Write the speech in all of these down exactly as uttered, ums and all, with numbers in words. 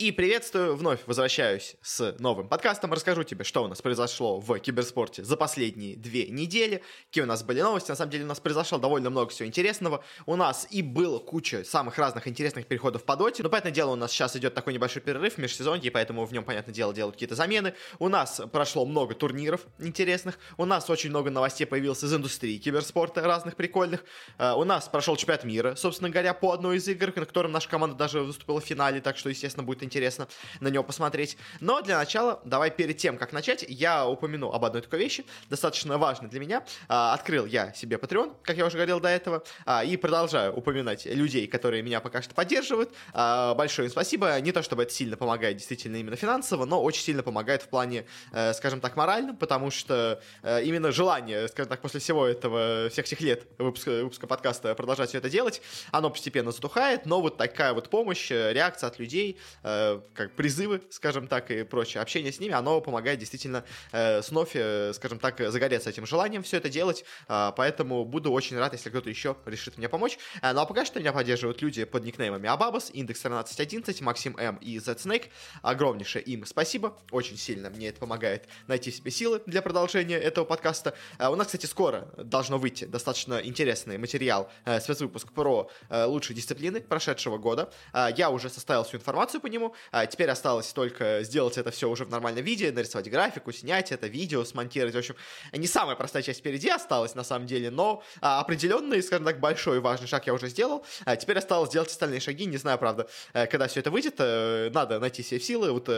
И приветствую, вновь возвращаюсь с новым подкастом. Расскажу тебе, что у нас произошло в киберспорте за последние две недели, какие у нас были новости. На самом деле у нас произошло довольно много всего интересного. У нас и было куча самых разных интересных переходов по доте. Но, понятное дело, у нас сейчас идет такой небольшой перерыв в межсезонье, и поэтому в нем, понятное дело, делают какие-то замены. У нас прошло много турниров интересных. У нас очень много новостей появилось из индустрии киберспорта, разных прикольных. У нас прошел чемпионат мира, собственно говоря, по одной из игр, на котором наша команда даже выступила в финале, так что, естественно, будет интересно. Интересно на него посмотреть. Но для начала, давай перед тем, как начать, я упомяну об одной такой вещи, достаточно важной для меня. Открыл я себе Patreon, как я уже говорил до этого, и продолжаю упоминать людей, которые меня пока что поддерживают. Большое им спасибо. Не то чтобы это сильно помогает действительно именно финансово, но очень сильно помогает в плане, скажем так, моральном, потому что именно желание, скажем так, после всего этого, всех этих лет выпуска, выпуска подкаста продолжать все это делать, оно постепенно затухает, но вот такая вот помощь, реакция от людей, как призывы, скажем так, и прочее, общение с ними, оно помогает действительно э, Снофе, скажем так, загореться этим желанием все это делать, э, поэтому буду очень рад, если кто-то еще решит мне помочь. Э, ну а пока что меня поддерживают люди под никнеймами Абабас, Индекс тринадцать одиннадцать, Максим М и Зетснейк. Огромнейшее им спасибо, очень сильно мне это помогает найти в себе силы для продолжения этого подкаста. Э, у нас, кстати, скоро должно выйти достаточно интересный материал, э, спецвыпуск про э, лучшие дисциплины прошедшего года. Э, я уже составил всю информацию по нему. Теперь осталось только сделать это все уже в нормальном виде, нарисовать графику, снять это видео, смонтировать. В общем, не самая простая часть впереди осталась на самом деле, но определенный, скажем так, большой и важный шаг я уже сделал. Теперь осталось сделать остальные шаги. Не знаю, правда, когда все это выйдет. Надо найти себе силы. Вот,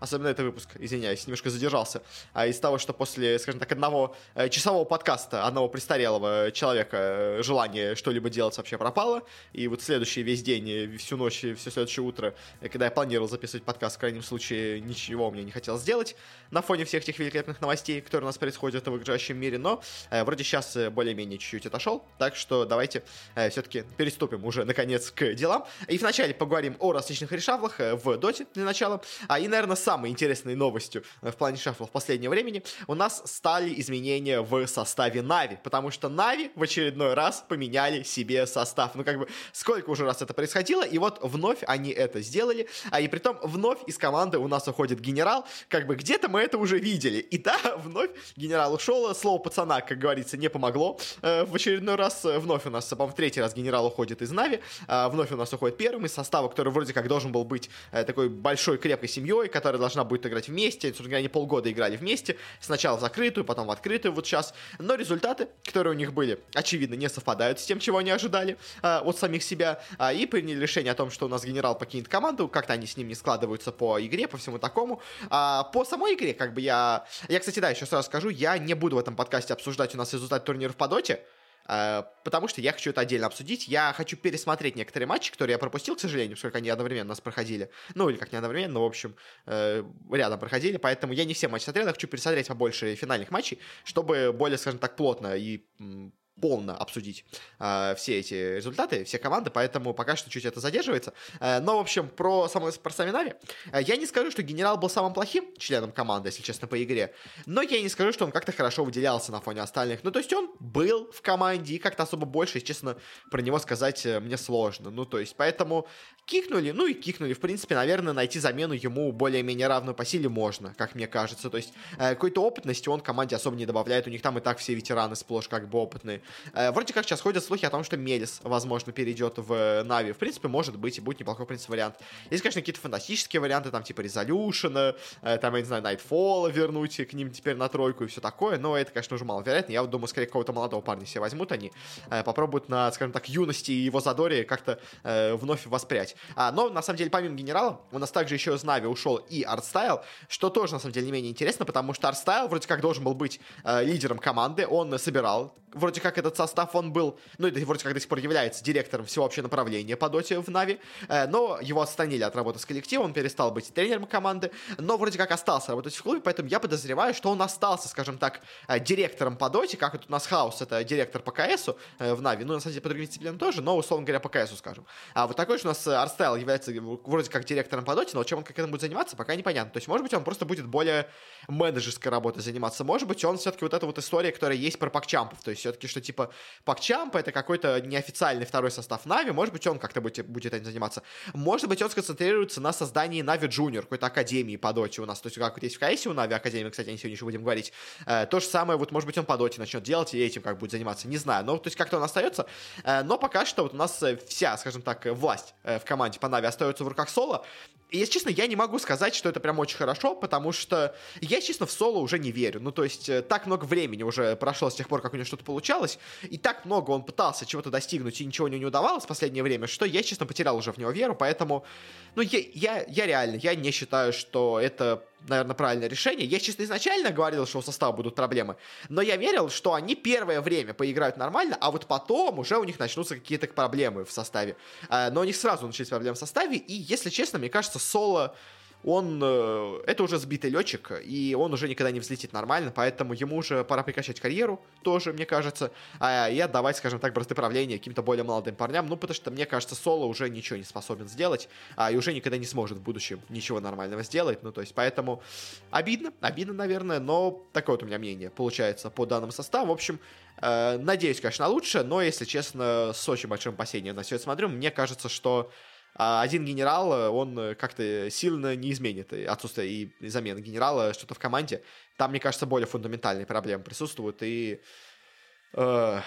особенно этот выпуск, извиняюсь, немножко задержался. Из-за того, что после, скажем так, одного часового подкаста одного престарелого человека желание что-либо делать вообще пропало. И вот следующий весь день, всю ночь и все следующее утро, когда я планировал записывать подкаст, в крайнем случае ничего мне не хотелось сделать на фоне всех тех великолепных новостей, которые у нас происходят в окружающем мире, но э, вроде сейчас более-менее чуть-чуть отошел, так что давайте э, все-таки переступим уже наконец к делам. И вначале поговорим о различных решафлах в доте для начала, а и, наверное, самой интересной новостью в плане шафлов в последнее времени у нас стали изменения в составе нави, потому что нави в очередной раз поменяли себе состав. Ну как бы сколько уже раз это происходило, и вот вновь они это сделали. А и притом вновь из команды у нас уходит Генерал. Как бы где-то мы это уже видели. И да, вновь Генерал ушел. Слово пацана, как говорится, не помогло. э, В очередной раз, вновь у нас, по-моему, в третий раз Генерал уходит из Нави. э, Вновь у нас уходит первым из состава, который вроде как должен был быть э, такой большой крепкой семьей, которая должна будет играть вместе. Собственно, они полгода играли вместе. Сначала в закрытую, потом в открытую вот сейчас. Но результаты, которые у них были, очевидно, не совпадают с тем, чего они ожидали э, от самих себя. э, И приняли решение о том, что у нас Генерал покинет команду. Как-то они с ним не складываются по игре, по всему такому. А по самой игре, как бы я... Я, кстати, да, еще сразу скажу, я не буду в этом подкасте обсуждать у нас результат турниров по доте, потому что я хочу это отдельно обсудить. Я хочу пересмотреть некоторые матчи, которые я пропустил, к сожалению, поскольку они одновременно у нас проходили. Ну, или как не одновременно, но, в общем, рядом проходили. Поэтому я не все матчи смотрел, я хочу пересмотреть побольше финальных матчей, чтобы более, скажем так, плотно и... полно обсудить э, все эти результаты, все команды, поэтому пока что чуть это задерживается. Э, но, в общем, про, само, про сами Нави. Э, я не скажу, что Генерал был самым плохим членом команды, если честно, по игре, но я не скажу, что он как-то хорошо выделялся на фоне остальных. Ну, то есть он был в команде, и как-то особо больше, если честно, про него сказать мне сложно. Ну, то есть, поэтому кикнули, ну и кикнули. В принципе, наверное, найти замену ему более-менее равную по силе можно, как мне кажется. То есть э, какой-то опытности он команде особо не добавляет. У них там и так все ветераны сплошь как бы опытные. Вроде как сейчас ходят слухи о том, что Мелис, возможно, перейдет в Нави. В принципе, может быть, и будет неплохой, в принципе, вариант. Есть, конечно, какие-то фантастические варианты, там, типа Резолюшена, там, я не знаю, Найтфола вернуть к ним теперь на тройку и все такое, но это, конечно, уже маловероятно. Я вот думаю, скорее, какого-то молодого парня себе возьмут они, попробуют на, скажем так, юности и его задоре как-то э, вновь воспрять. А, но, на самом деле, помимо Генерала, у нас также еще из Нави ушел и ArtStyle, что тоже, на самом деле, не менее интересно, потому что ArtStyle вроде как должен был быть э, лидером команды, он собирал вроде как этот состав, он был, ну и вроде как до сих пор является директором всего вообще направления по доте в Нави, э, но его отстранили от работы с коллективом, он перестал быть тренером команды, но вроде как остался работать в клубе, поэтому я подозреваю, что он остался, скажем так, э, директором по доте, как вот у нас Хаус, это директор по КСу э, в Нави, ну на самом деле по другим дисциплинам тоже, но условно говоря по КСу, скажем. А вот такой же у нас ArtStyle является вроде как директором по доте, но чем он как этим будет заниматься, пока непонятно. То есть, может быть, он просто будет более менеджерской работой заниматься, может быть, он все-таки вот эта вот история, которая есть про пакчампов, то есть есть все-таки, что типа Пакчампа — это какой-то неофициальный второй состав Нави, может быть, он как-то будет, будет этим заниматься. Может быть, он сконцентрируется на создании Нави Junior, какой-то академии по доте у нас. То есть, как вот есть в КС у Нави академия, кстати, о ней сегодня еще будем говорить. Э, то же самое, вот, может быть, он по доте начнет делать и этим как будет заниматься, не знаю. Но, то есть, как-то он остается. Э, но пока что вот у нас вся, скажем так, власть э, в команде по Нави остается в руках Соло. И, если честно, я не могу сказать, что это прям очень хорошо, потому что я, честно, в Соло уже не верю. Ну, то есть, так много времени уже прошло с тех пор, как у него что-то получалось, и так много он пытался чего-то достигнуть, и ничего у него не удавалось в последнее время, что я, честно, потерял уже в него веру, поэтому, ну, я, я, я реально, я не считаю, что это, наверное, правильное решение. Я, честно, изначально говорил, что у состава будут проблемы, но я верил, что они первое время поиграют нормально, а вот потом уже у них начнутся какие-то проблемы в составе. Но у них сразу начались проблемы в составе, и, если честно, мне кажется, Соло, он, это уже сбитый летчик, и он уже никогда не взлетит нормально, поэтому ему уже пора прекращать карьеру, тоже, мне кажется, и отдавать, скажем так, бразды правления каким-то более молодым парням, ну, потому что, мне кажется, Соло уже ничего не способен сделать, и уже никогда не сможет в будущем ничего нормального сделать, ну, то есть, поэтому обидно, обидно, наверное, но такое вот у меня мнение получается по данному составу, в общем, надеюсь, конечно, лучше, но, если честно, с очень большим опасением на все это смотрю, мне кажется, что один генерал, он как-то сильно не изменит отсутствие и замены генерала, что-то в команде. Там, мне кажется, более фундаментальные проблемы присутствуют. И э,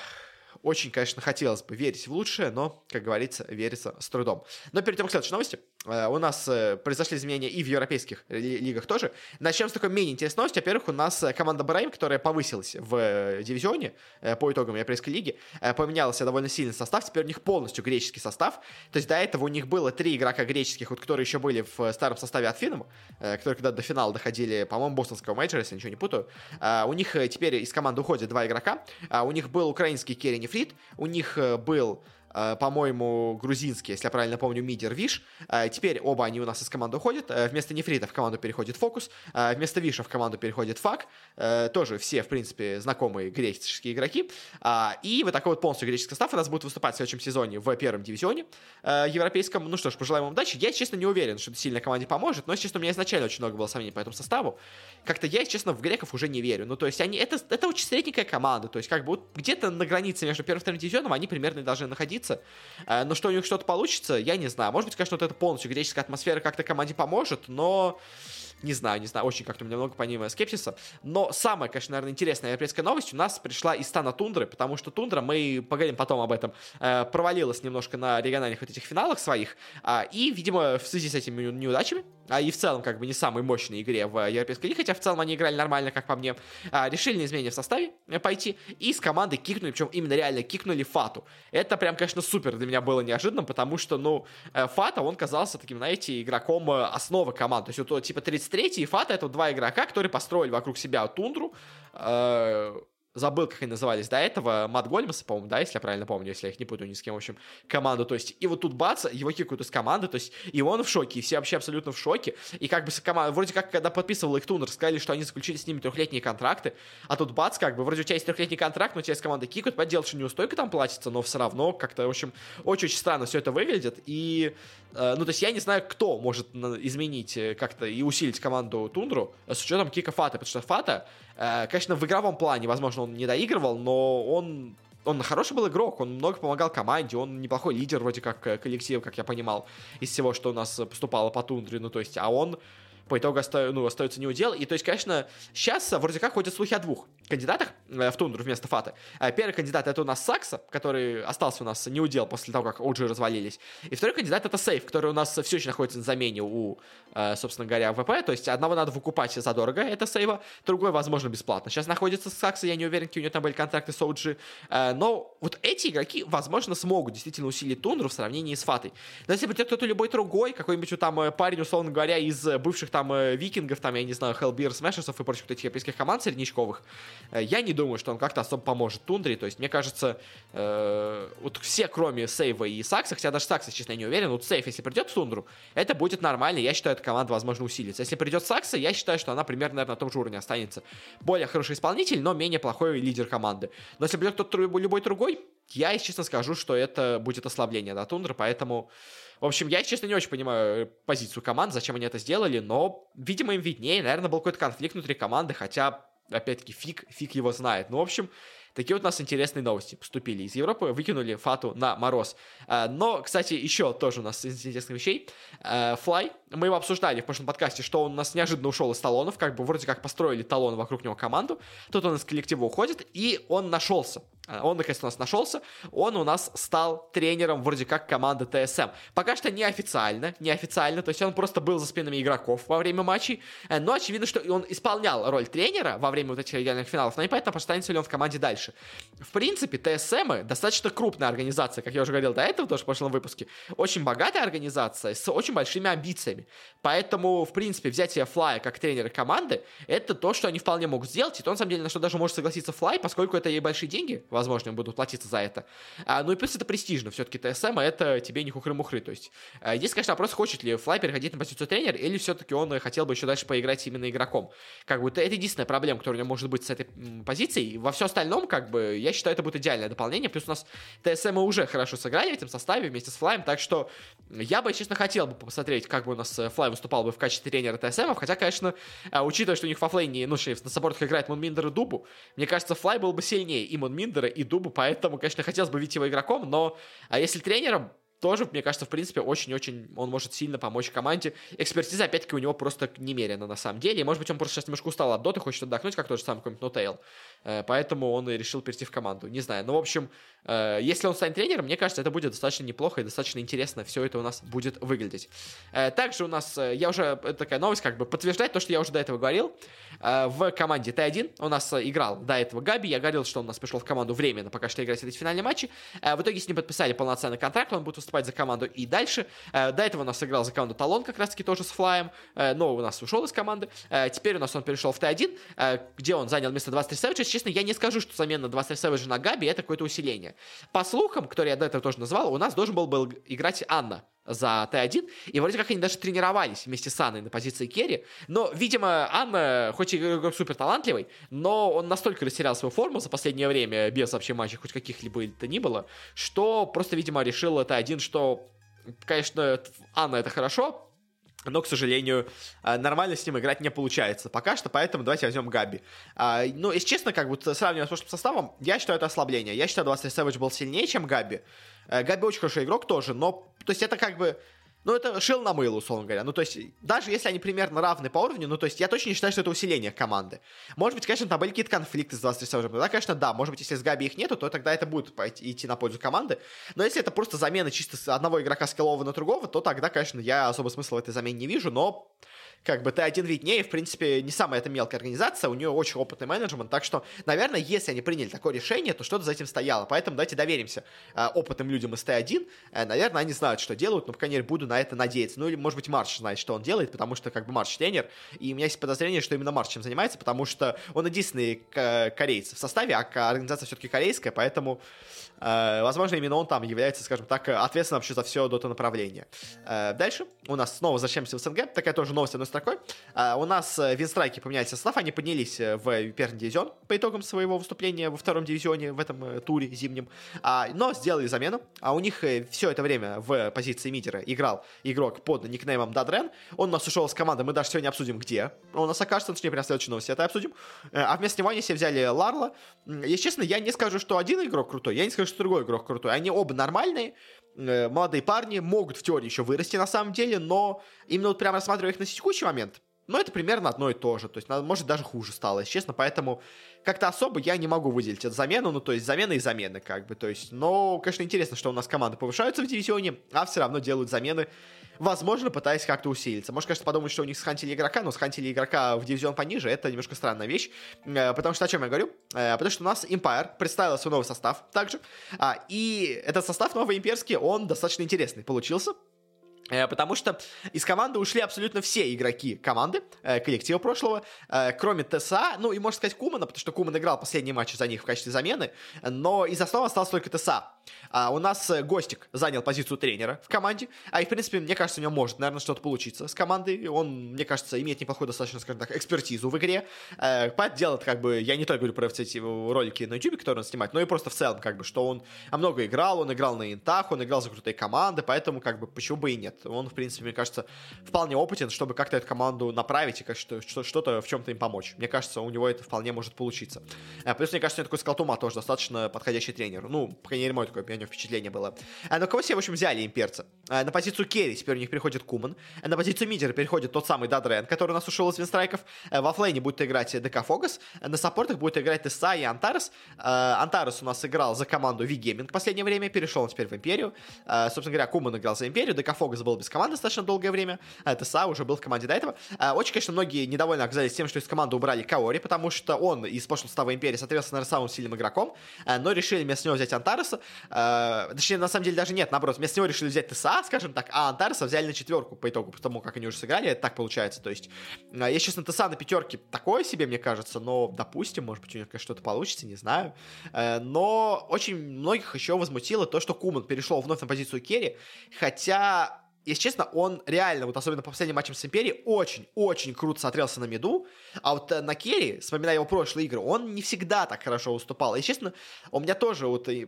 очень, конечно, хотелось бы верить в лучшее, но, как говорится, верится с трудом. Но перейдем к следующей новости. Э, у нас э, произошли изменения и в европейских ли- лигах тоже. Начнем с такой менее интересной новости. Во-первых, у нас команда Брайм, которая повысилась в э, дивизионе э, по итогам европейской лиги, э, поменялся довольно сильный состав. Теперь у них полностью греческий состав. То есть до этого у них было три игрока греческих, вот, которые еще были в старом составе от Финума, э, которые когда до финала доходили, по-моему, бостонского мейджора, если ничего не путаю. Э, у них теперь из команды уходят два игрока. Э, у них был украинский Керни Фрид, у них э, был... по-моему, грузинский, если я правильно помню, мидер Виш. Теперь оба они у нас из команды уходят. Вместо Нефрита в команду переходит Фокус. Вместо Виша в команду переходит Фак. Тоже все, в принципе, знакомые греческие игроки. И вот такой вот полностью греческий состав у нас будет выступать в следующем сезоне в первом дивизионе европейском. Ну что ж, пожелаем им удачи. Я, честно, не уверен, что это сильно команде поможет. Но, честно, у меня изначально очень много было сомнений по этому составу. Как-то я, честно, в греков уже не верю. Ну, то есть, они... это, это очень средненькая команда. То есть, как бы, вот где-то на границе между первым и вторым дивизионом они примерно должны находиться. Но что у них что-то получится, я не знаю. Может быть, конечно, вот эта полностью греческая атмосфера как-то команде поможет, но... Не знаю, не знаю, очень как-то у меня много по ним скепсиса. Но самая, конечно, наверное, интересная европейская новость у нас пришла из стана Тундры, потому что Тундра, мы поговорим потом об этом, э, провалилась немножко на региональных вот этих финалах своих, э, и, видимо, в связи с этими неудачами, а э, и в целом как бы не самой мощной игре в европейской лиге, хотя в целом они играли нормально, как по мне, э, решили на изменения в составе пойти, и с командой кикнули, причем именно реально кикнули Фату. Это прям, конечно, супер для меня было неожиданно, потому что, ну, э, Фата, он казался таким, знаете, игроком основы команд, то есть вот типа тридцать третий и Фата — это два игрока, которые построили вокруг себя Тундру. Э, забыл, как они назывались до этого. Мат Гольмаса, по-моему, да, если я правильно помню, если я их не путаю ни с кем, в общем, команду. То есть, и вот тут бац, его кикают из команды, то есть, и он в шоке, и все вообще абсолютно в шоке. И как бы команда, вроде как, когда подписывала их Тундра, сказали, что они заключили с ними трехлетние контракты, а тут бац, как бы, вроде у тебя есть трехлетний контракт, но у тебя из команды кикают, поделаешь, что неустойка там платится, но все равно как-то, в общем, очень-очень странно все это выглядит, и... Ну, то есть я не знаю, кто может изменить как-то и усилить команду Тундру с учетом кика Фата, потому что Фата, конечно, в игровом плане, возможно, он не доигрывал, но он... Он хороший был игрок, он много помогал команде, он неплохой лидер вроде как коллектива, как я понимал, из всего, что у нас поступало по Тундре, ну, то есть, а он... По итогу оста- ну, остается неудел. И то есть, конечно, сейчас вроде как ходят слухи о двух кандидатах э, в Тундру вместо Фаты. Э, первый кандидат — это у нас Сакса, который остался у нас неудел после того, как Оджи развалились. И второй кандидат — это Сейв, который у нас все еще находится на замене у, э, собственно говоря, ВП. То есть одного надо выкупать задорого, это Сейва, другой, возможно, бесплатно. Сейчас находится Сакса, я не уверен, какие у него там были контракты с Оджи. Э, но вот эти игроки, возможно, смогут действительно усилить Тундру в сравнении с Фатой. Но если придет кто-то любой другой, какой-нибудь там парень, условно говоря, из бывших там викингов, там, я не знаю, Hellbeer, Смешерсов и прочих вот этих европейских команд среднячковых, я не думаю, что он как-то особо поможет Тундре. То есть, мне кажется, э, вот все, кроме Сейва и Сакса, хотя даже Сакса, честно, я не уверен, вот Сейв, если придет в Тундру, это будет нормально, я считаю, эта команда, возможно, усилится. Если придет Сакса, я считаю, что она примерно, наверное, на том же уровне останется. Более хороший исполнитель, но менее плохой лидер команды. Но если придет кто-то любой другой, я, если честно, скажу, что это будет ослабление на Тундры, поэтому... В общем, я, честно, не очень понимаю позицию команд, зачем они это сделали, но, видимо, им виднее, наверное, был какой-то конфликт внутри команды, хотя, опять-таки, фиг, фиг его знает. Ну, в общем, Такие вот у нас интересные новости поступили из Европы. Выкинули Фату на мороз. Но, кстати, еще тоже у нас из интересных вещей. Флай. Мы его обсуждали в прошлом подкасте, что он у нас неожиданно ушел из Талонов. Как бы вроде как построили Талон вокруг него команду. Тут он из коллектива уходит. И он нашелся. Он, наконец, у нас нашелся. Он у нас стал тренером вроде как команды ТСМ. Пока что неофициально. Неофициально. То есть он просто был за спинами игроков во время матчей. Но очевидно, что он исполнял роль тренера во время вот этих региональных финалов. Но непонятно, останется ли он в команде дальше. В принципе, ТСМ достаточно крупная организация, как я уже говорил до этого, тоже в прошлом выпуске. Очень богатая организация с очень большими амбициями. Поэтому, в принципе, взятие Флая как тренера команды, это то, что они вполне могут сделать. И то, на самом деле, на что даже может согласиться Флай, поскольку это ей большие деньги, возможно, им будут платиться за это. А, ну и плюс это престижно. Все-таки ТСМ, а это тебе не хухры-мухры. То есть, а, здесь, конечно, вопрос, хочет ли Флай переходить на позицию тренера, или все-таки он хотел бы еще дальше поиграть именно игроком. Как бы это единственная проблема, которая у него может быть с этой м, позицией. Во все остальном, как бы, я считаю, это будет идеальное дополнение. Плюс у нас ТСМ уже хорошо сыграли в этом составе вместе с Флаем, так что я бы, честно, хотел бы посмотреть, как бы у нас Флай выступал бы в качестве тренера ТСМ, хотя, конечно, учитывая, что у них в оффлейне, ну, на саппортах играет Мунминдер и Дубу, мне кажется, Флай был бы сильнее и Мунминдера, и Дубу, поэтому, конечно, хотелось бы видеть его игроком, но а если тренером, тоже, мне кажется, в принципе, очень-очень он может сильно помочь команде. Экспертиза, опять-таки, у него просто немерено, на самом деле. И, может быть, он просто сейчас немножко устал от доты, хочет отдохнуть, как тот же самый какой-нибудь No!ob. Поэтому он и решил перейти в команду. Не знаю. Но, в общем, если он станет тренером, мне кажется, это будет достаточно неплохо и достаточно интересно все это у нас будет выглядеть. Также у нас, я уже, это такая новость, как бы подтверждает то, что я уже до этого говорил. В команде Т один у нас играл до этого Габи. Я говорил, что он у нас пришел в команду временно, пока что играть эти финальные матчи. В итоге с ним подписали полноценный контракт, он будет выступать за команду и дальше. До этого у нас играл за команду Талон, как раз таки тоже с Флаем, но у нас ушел из команды. Теперь у нас он перешел в Т один, где он занял место двадцать три сэвэджа. Честно, я не скажу, что замена двадцать три сэвэджа на Габи — это какое-то усиление. По слухам, которые я до этого тоже называл, у нас должен был, был играть Анна за Т один, и вроде как они даже тренировались вместе с Анной на позиции керри, но, видимо, Анна, хоть и игрок супер талантливый, но он настолько растерял свою форму за последнее время, без вообще матчей хоть каких-либо это ни было, что просто, видимо, решила Т один, что, конечно, Анна — это хорошо, но, к сожалению, нормально с ним играть не получается пока что, поэтому давайте возьмем Габи. Ну, если честно, как бы сравнивая с прошлым составом, я считаю, это ослабление. Я считаю, двадцать три сэвэдж был сильнее, чем Габи. Габи очень хороший игрок тоже, но, то есть, это как бы... Ну, это шил на мыло, условно говоря. Ну, то есть, даже если они примерно равны по уровню, ну, то есть, я точно не считаю, что это усиление команды. Может быть, конечно, там были какие-то конфликты с двадцать три сэвэджем. Тогда, конечно, да. Может быть, если с Габи их нету, то тогда это будет идти на пользу команды. Но если это просто замена чисто с одного игрока скиллового на другого, то тогда, конечно, я особо смысла в этой замене не вижу, но... Как бы Т один виднее, в принципе, не самая эта мелкая организация, у нее очень опытный менеджмент, так что, наверное, если они приняли такое решение, то что-то за этим стояло, поэтому давайте доверимся э, опытным людям из Т один, э, наверное, они знают, что делают, но, по крайней мере, буду на это надеяться, ну или, может быть, Марш знает, что он делает, потому что, как бы, Марш тренер, и у меня есть подозрение, что именно Марш чем занимается, потому что он единственный к- корейец в составе, а организация все-таки корейская, поэтому, э, возможно, именно он там является, скажем так, ответственным вообще за все дота-направление. Э, дальше у нас снова возвращаемся в СНГ, такая тоже новость одной строкой. Uh, у нас uh, винстрайки поменялись состав, они поднялись uh, в первый дивизион по итогам своего выступления во втором дивизионе в этом uh, туре зимнем, uh, но сделали замену, а uh, у них uh, все это время в позиции мидера играл игрок под никнеймом Дадрен, он у нас ушел с команды, мы даже сегодня обсудим, где он у нас окажется, точнее, прям в следующей новости это обсудим, uh, а вместо него они себе взяли Ларла, uh, если честно, я не скажу, что один игрок крутой, я не скажу, что другой игрок крутой, они оба нормальные, uh, молодые парни, могут в теории еще вырасти на самом деле, но именно вот прям рассматривая их на текущий момент, но это примерно одно и то же, то есть, может, даже хуже стало, если честно, поэтому как-то особо я не могу выделить эту замену, ну, то есть, замена и замены, как бы, то есть, но, конечно, интересно, что у нас команды повышаются в дивизионе, а все равно делают замены, возможно, пытаясь как-то усилиться, может, конечно, подумать, что у них схантили игрока, но схантили игрока в дивизион пониже, это немножко странная вещь, потому что, о чем я говорю, потому что у нас Empire представила свой новый состав также, и этот состав новый имперский, он достаточно интересный получился, потому что из команды ушли абсолютно все игроки команды, коллектива прошлого, кроме ТСА, ну и, можно сказать, Кумана, потому что Куман играл последние матчи за них в качестве замены, но из основы остался только ТСА. А у нас Гостик занял позицию тренера в команде, а и, в принципе, мне кажется, у него может, наверное, что-то получиться с командой. Он, мне кажется, имеет неплохую достаточно, скажем так, экспертизу в игре. Подделает, как бы, я не только говорю про эти ролики на YouTube, которые он снимает, но и просто в целом, как бы, что он много играл, он играл на интах, он играл за крутые команды, поэтому, как бы, почему бы и нет. Он, в принципе, мне кажется, вполне опытен, чтобы как-то эту команду направить и как что-то в чем-то им помочь. Мне кажется, у него это вполне может получиться. Плюс, мне кажется, у него такой Скалтума тоже достаточно подходящий тренер. Ну, по крайней мере, мое такое впечатление было. Но кого все, в общем, взяли имперцы? На позицию керри теперь у них переходит Куман. На позицию мидера переходит тот самый Дадрен, который у нас ушел из винстрайков. Во флейне будет играть Декафогос. На саппортах будет играть Теса и Антарес. Антарес у нас играл за команду ви гейминг в последнее время. Перешел он теперь в Империю. Собственно говоря, Куман играл за Империю. Декафогос был без команды достаточно долгое время. Теса уже был в команде до этого. Очень, конечно, многие недовольны оказались тем, что из команды убрали Каори, потому что он из прошлого состава Империи, соответственно, самым сильным игроком. Но решили вместо него взять Антареса. Uh, точнее, на самом деле даже нет, наоборот, вместо него решили взять ТСА, скажем так, а Антареса взяли на четверку по итогу, потому как они уже сыграли, это так получается, то есть, uh, если честно, ТСА на пятерке такое себе, мне кажется, но, допустим, может быть, у них, конечно, что-то получится, не знаю, uh, но очень многих еще возмутило то, что Куман перешел вновь на позицию керри, хотя... Если честно, он реально, вот особенно по последним матчам с Империей, очень-очень круто смотрелся на миду. А вот на керри, вспоминая его прошлые игры, он не всегда так хорошо уступал. Если честно, у меня тоже вот и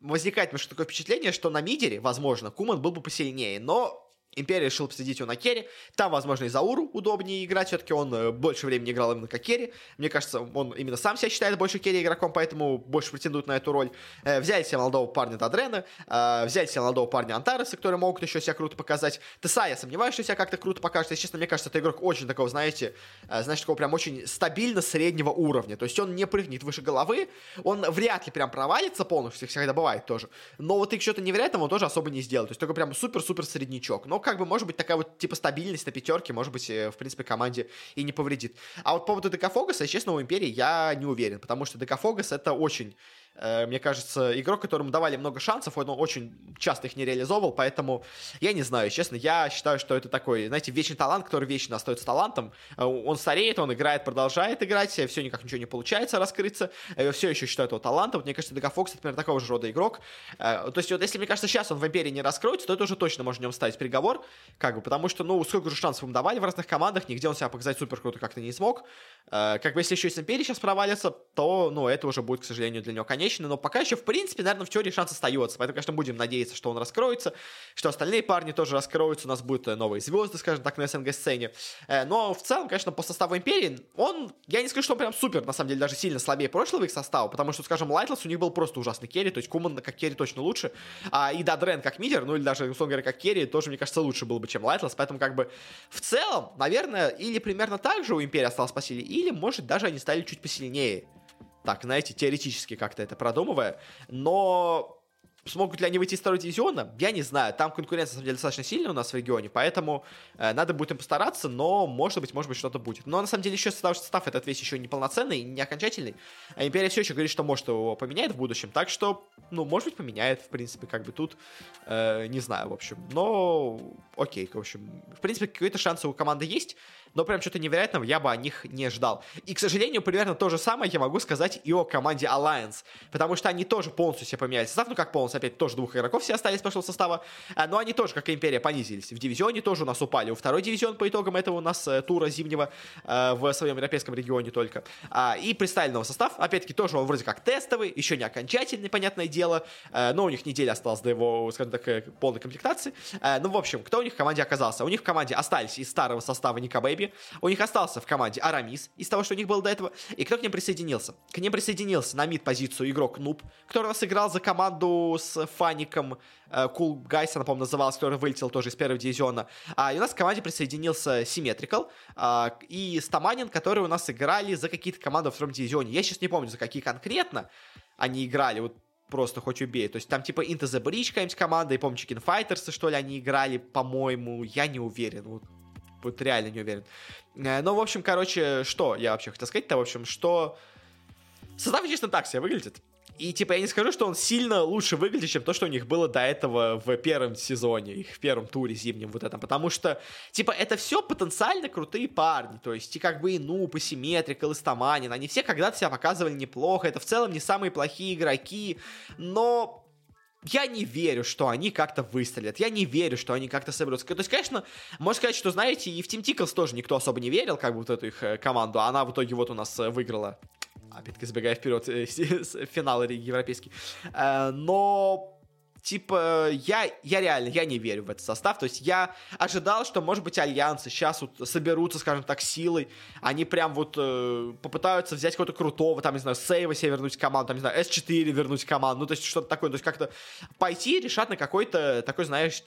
возникает немножко такое впечатление, что на мидере, возможно, Куман был бы посильнее, но... Империя решил посадить его на керри. Там, возможно, и Зауру удобнее играть. Все-таки он больше времени играл именно как керри. Мне кажется, он именно сам себя считает больше керри игроком, поэтому больше претендует на эту роль. Взяли себе молодого парня Дадрена, взяли себе молодого парня Антареса, которые могут еще себя круто показать. Теса, я сомневаюсь, что себя как-то круто покажет. Если честно, мне кажется, это игрок очень такого, знаете, знаешь, такого прям очень стабильно среднего уровня. То есть он не прыгнет выше головы, он вряд ли прям провалится полностью, всегда бывает тоже. Но вот и что-то невероятного он тоже особо не сделал. То есть только прям супер-супер среднячок. Но как бы, может быть, такая вот, типа, стабильность на пятерке, может быть, в принципе, команде и не повредит. А вот по поводу Декафогаса, честно, у Империи я не уверен, потому что Декафогас — это очень... Мне кажется, игрок, которому давали много шансов, он очень часто их не реализовывал, поэтому я не знаю, честно, я считаю, что это такой, знаете, вечный талант, который вечно остается талантом, он стареет, он играет, продолжает играть, все никак ничего не получается раскрыться, все еще считают его талантом, вот, мне кажется, Декафокс, например, такого же рода игрок, то есть вот если, мне кажется, сейчас он в Империи не раскроется, то это уже точно можно в нем ставить переговор, как бы, потому что, ну, сколько же шансов им давали в разных командах, нигде он себя показать супер круто как-то не смог, как бы, если еще и с Империей сейчас провалится, то, ну, это уже будет, к сожалению, для него конец. Но пока еще, в принципе, наверное, в теории шанс остается. Поэтому, конечно, будем надеяться, что он раскроется, что остальные парни тоже раскроются. У нас будут новые звезды, скажем так, на СНГ-сцене. Но в целом, конечно, по составу Империи он, я не скажу, что он прям супер, на самом деле, даже сильно слабее прошлого их состава. Потому что, скажем, Лайтлс у них был просто ужасный керри. То есть Куман как керри точно лучше. А и Дадрен как мидер, ну или даже, условно говоря, как керри, тоже, мне кажется, лучше было бы, чем Лайтлс. Поэтому, как бы, в целом, наверное, или примерно так же у Империи осталось по силе, или, может, даже они стали чуть посильнее. Так, знаете, теоретически как-то это продумывая, но смогут ли они выйти из второго дивизиона, я не знаю, там конкуренция, на самом деле, достаточно сильная у нас в регионе, поэтому э, надо будет им постараться, но, может быть, может быть, что-то будет. Но, на самом деле, еще состав, состав этот весь еще неполноценный, не окончательный, а Империя все еще говорит, что, может, его поменяет в будущем, так что, ну, может быть, поменяет, в принципе, как бы тут, э, не знаю, в общем, но окей, в общем, в принципе, какие-то шансы у команды есть, но прям что-то невероятного я бы о них не ждал. И, к сожалению, примерно то же самое я могу сказать и о команде Alliance, потому что они тоже полностью себя поменяли состав, ну, как полностью, опять тоже двух игроков все остались прошлого состава, но они тоже, как и Империя, понизились в дивизионе, тоже у нас упали во второй дивизион по итогам этого у нас тура зимнего в своем европейском регионе только. И представленного состав, опять-таки, тоже он вроде как тестовый, еще не окончательный, понятное дело, но у них неделя осталась до его, скажем так, полной комплектации. Ну, в общем, кто у них в команде оказался? У них в команде остались из старого состава Ника Бэйби, у них остался в команде Арамис из того, что у них было до этого, и кто к ним присоединился? К ним присоединился на мид-позицию игрок Нуб, который у нас играл за команду с Фаником, Cool Guys, она, по-моему, называлась, который вылетел тоже из первого дивизиона. А, и у нас в команде присоединился Symmetrical а, и Стаманин, которые у нас играли за какие-то команды во втором дивизионе. Я сейчас не помню, за какие конкретно они играли, вот просто хоть убей. То есть там типа Into the Breach какая-нибудь команда, и, помню, Chicken Fighters, что ли, они играли, по-моему, я не уверен, вот, вот реально не уверен. Ну, в общем, короче, что я вообще хотел сказать-то, в общем, что состав, честно, так себе выглядит. И, типа, я не скажу, что он сильно лучше выглядит, чем то, что у них было до этого в первом сезоне, их в первом туре зимнем вот этом, потому что, типа, это все потенциально крутые парни, то есть и как бы и Нуб, и Symmetrical, и Стаманин, они все когда-то себя показывали неплохо, это в целом не самые плохие игроки, но... я не верю, что они как-то выстрелят. Я не верю, что они как-то соберутся. То есть, конечно, можно сказать, что, знаете, и в Team Tickles тоже никто особо не верил, как бы вот эту их команду. Она в итоге вот у нас выиграла, опять-таки забегая вперед, финалы Лиги Европейский. Но... Типа, я, я реально, я не верю в этот состав. То есть я ожидал, что, может быть, альянсы сейчас вот соберутся, скажем так, силой. Они прям вот э, попытаются взять какого-то крутого, там, не знаю, Сейва себе вернуть команду, там, не знаю, эс четыре вернуть команду. Ну, то есть что-то такое. То есть как-то пойти, решать на какой-то такой, знаешь,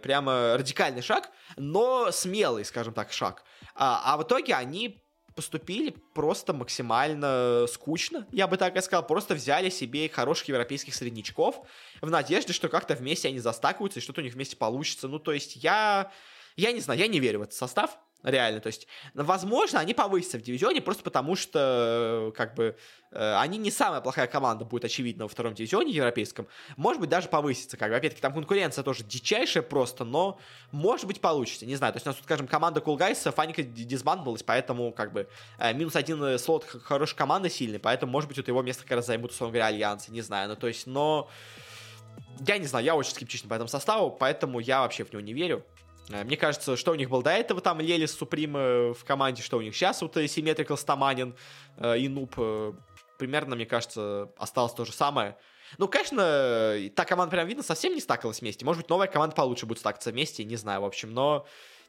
прямо радикальный шаг, но смелый, скажем так, шаг. А, а в итоге они... поступили просто максимально скучно, я бы так и сказал, просто взяли себе хороших европейских среднячков в надежде, что как-то вместе они застакаются и что-то у них вместе получится. Ну, то есть я, я не знаю, я не верю в этот состав, реально. То есть, возможно, они повысятся в дивизионе просто потому, что как бы они не самая плохая команда будет, очевидно, во втором дивизионе европейском. Может быть, даже повысится, как бы, опять-таки, там конкуренция тоже дичайшая просто, но, может быть, получится, не знаю. То есть, у нас тут, скажем, команда Cool Guys, Фаника дисбанднулась, поэтому, как бы, минус один слот хорошей команды сильный, поэтому, может быть, вот его место как раз займут, условно говоря, альянсы, не знаю. Ну, то есть, но... Я не знаю, я очень скептичен по этому составу, поэтому я вообще в него не верю. Мне кажется, что у них был до этого, там, Лелис, Суприм в команде, что у них сейчас, вот, Symmetrical, Стаманин и Нуб, примерно, мне кажется, осталось то же самое. Ну, конечно, та команда, прям видно, совсем не стакалась вместе. Может быть, новая команда получше будет стакаться вместе, не знаю, в общем, но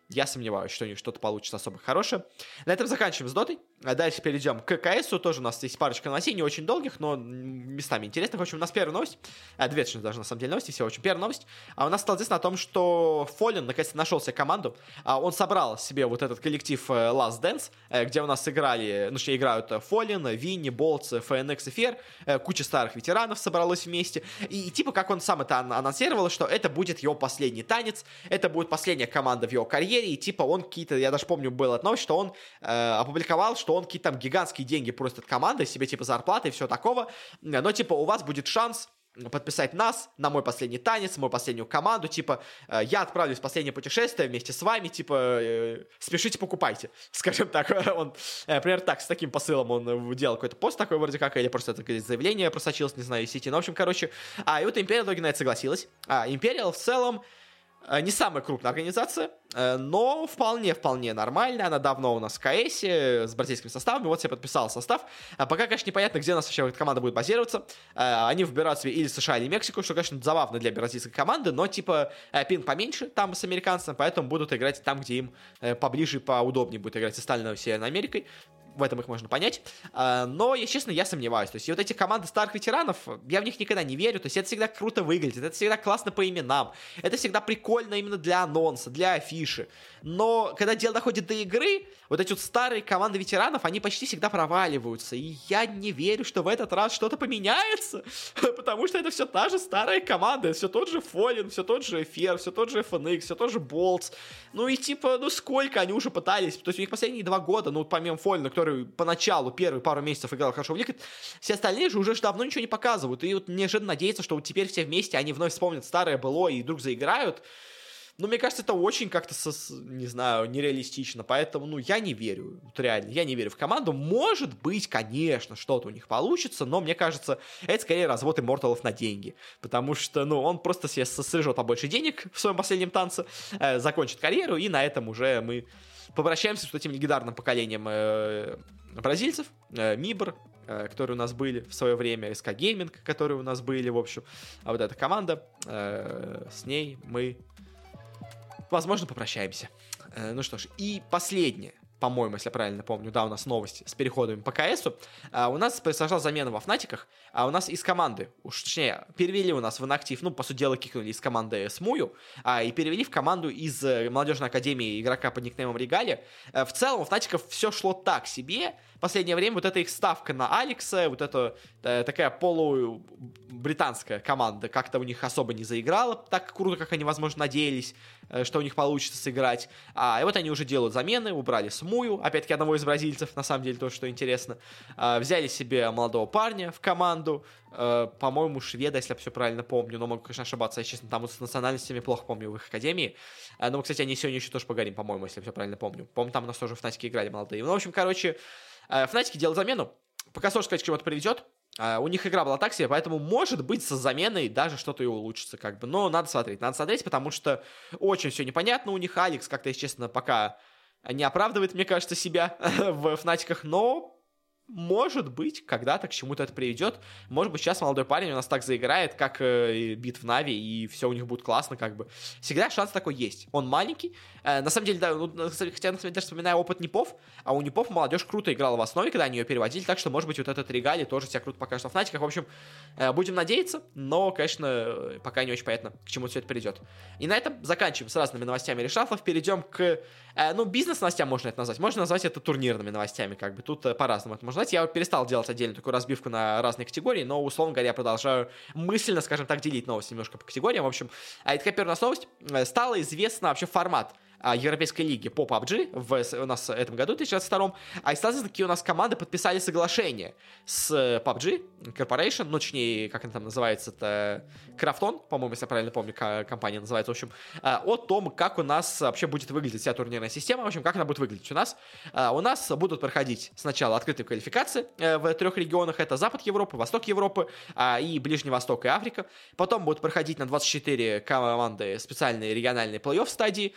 я сомневаюсь, что у них что-то получится особо хорошее. На этом заканчиваем с Дотой. Дальше перейдем к КСу. Тоже у нас есть парочка новостей, не очень долгих, но местами интересных. В общем, у нас первая новость. А, две, точно, даже на самом деле новости. Все, в общем, первая новость. А у нас стало здесь на том, что Fallen наконец-то нашел себе команду. А он собрал себе вот этот коллектив Last Dance, где у нас играли, ну, точнее, играют Fallen, Винни, Болтс, эф эн икс и Фер. Куча старых ветеранов собралась вместе. И, и типа, как он сам это анонсировал, что это будет его последний танец. Это будет последняя команда в его карьере. И типа он какие-то, я даже помню, была новость, что он э, опубликовал, что он какие-то там гигантские деньги просит от команды, себе типа зарплаты и все такого. Но типа у вас будет шанс подписать нас на мой последний танец, мою последнюю команду, типа, э, я отправлюсь в последнее путешествие вместе с вами, типа, э, спешите, покупайте, скажем так, он, э, примерно так, с таким посылом он делал какой-то пост такой вроде как, или просто это заявление просочилось, не знаю, из сети, ну, в общем, короче, а, и вот Imperial в итоге на это согласилась, а Imperial в целом не самая крупная организация, но вполне-вполне нормально. Она давно у нас в КС с бразильским составом. Вот себе подписала состав. Пока, конечно, непонятно, где у нас вообще эта команда будет базироваться. Они выбирают себе или США, или Мексику, что, конечно, забавно для бразильской команды, но, типа, пинг поменьше там с американцами, поэтому будут играть там, где им поближе и поудобнее будет играть с остальной Северной Америкой. В этом их можно понять. Но, если честно, я сомневаюсь. То есть, и вот эти команды старых ветеранов, я в них никогда не верю. То есть, это всегда круто выглядит, это всегда классно по именам, это всегда прикольно именно для анонса, для афиши. Но, когда дело доходит до игры, вот эти вот старые команды ветеранов, они почти всегда проваливаются. И я не верю, что в этот раз что-то поменяется, потому что это все та же старая команда. Все тот же Fallen, все тот же Фер, все тот же эф эн икс, все тот же Болтс. Ну и типа, ну сколько они уже пытались. То есть, у них последние два года, ну помимо Fallen, кто поначалу первые пару месяцев играл хорошо в лиге, все остальные же уже давно ничего не показывают. И вот неожиданно надеяться, что вот теперь все вместе они вновь вспомнят старое было и вдруг заиграют. Но мне кажется, это очень как-то, со, не знаю, нереалистично. Поэтому, ну, я не верю. Вот реально, я не верю в команду. Может быть, конечно, что-то у них получится, но мне кажется, это скорее развод имморталов на деньги. Потому что, ну, он просто себе сожжет побольше денег в своем последнем танце, э, закончит карьеру, и на этом уже мы попрощаемся с вот этим легендарным поколением э, бразильцев. Э, Мибр, э, которые у нас были в свое время, эс ка Gaming, которые у нас были, в общем. А вот эта команда, э, с ней мы... возможно, попрощаемся. Ну что ж, и последнее, по-моему, если я правильно помню, да, у нас новости с переходами по КСу. А, у нас произошла замена во Фнатиках, а у нас из команды, уж точнее, перевели у нас в инактив, ну, по сути дела, кикнули из команды Smooya, а, и перевели в команду из молодежной академии игрока под никнеймом Регалия. А, в целом, у Фнатиков все шло так себе. В последнее время вот эта их ставка на Алекса, вот эта э, такая полубританская команда, как-то у них особо не заиграла так круто, как они, возможно, надеялись, э, что у них получится сыграть. А, и вот они уже делают замены, убрали Смую, опять-таки одного из бразильцев, на самом деле, то, что интересно. Э, взяли себе молодого парня в команду, э, по-моему, шведа, если я все правильно помню, но могу, конечно, ошибаться, я, честно, там вот с национальностями плохо помню в их академии. Э, но, кстати, они сегодня еще тоже поговорим, по-моему, если я все правильно помню. По-моему, там у нас тоже в Фнатике играли молодые. Ну, в общем, короче... Фнатики делают замену. Пока сложно сказать, к чему это приведет. Uh, у них игра была так себе, поэтому, может быть, со заменой даже что-то и улучшится, как бы. Но надо смотреть, надо смотреть, потому что очень все непонятно у них. Алекс как-то, если честно, пока не оправдывает, мне кажется, себя в Фнатиках, но, может быть, когда-то к чему-то это приведет. Может быть, сейчас молодой парень у нас так заиграет, как э, бит в Нави, и все у них будет классно, как бы. Всегда шанс такой есть. Он маленький. Э, на самом деле, да, ну, хотя, на самом деле, вспоминаю опыт Непов, а у Непов молодежь круто играла в основе, когда они ее переводили, так что, может быть, вот этот Регали тоже себя круто покажет в Фнатиках. В общем, э, будем надеяться, но, конечно, пока не очень понятно, к чему все это придет. И на этом заканчиваем с разными новостями решафлов. Перейдем к, э, ну, бизнес-новостям можно это назвать. Можно назвать это турнирными новостями, как бы. Тут э, по-разному это можно. Знаете, я перестал делать отдельно такую разбивку на разные категории, но, условно говоря, я продолжаю мысленно, скажем так, делить новости немножко по категориям. В общем, а это первая у нас новость. Стало известно вообще формат Европейской лиги по пабг в у нас в этом году, две тысячи двадцать втором. А из-за такие у нас команды подписали соглашение с пабг Corporation, ну, точнее, как она там называется, это Крафтон, по-моему, если я правильно помню, компания называется, в общем, о том, как у нас вообще будет выглядеть вся турнирная система, в общем, как она будет выглядеть у нас. У нас будут проходить сначала открытые квалификации в трех регионах, это Запад Европы, Восток Европы и Ближний Восток и Африка. Потом будут проходить на двадцать четыре команды специальные региональные плей-офф стадии,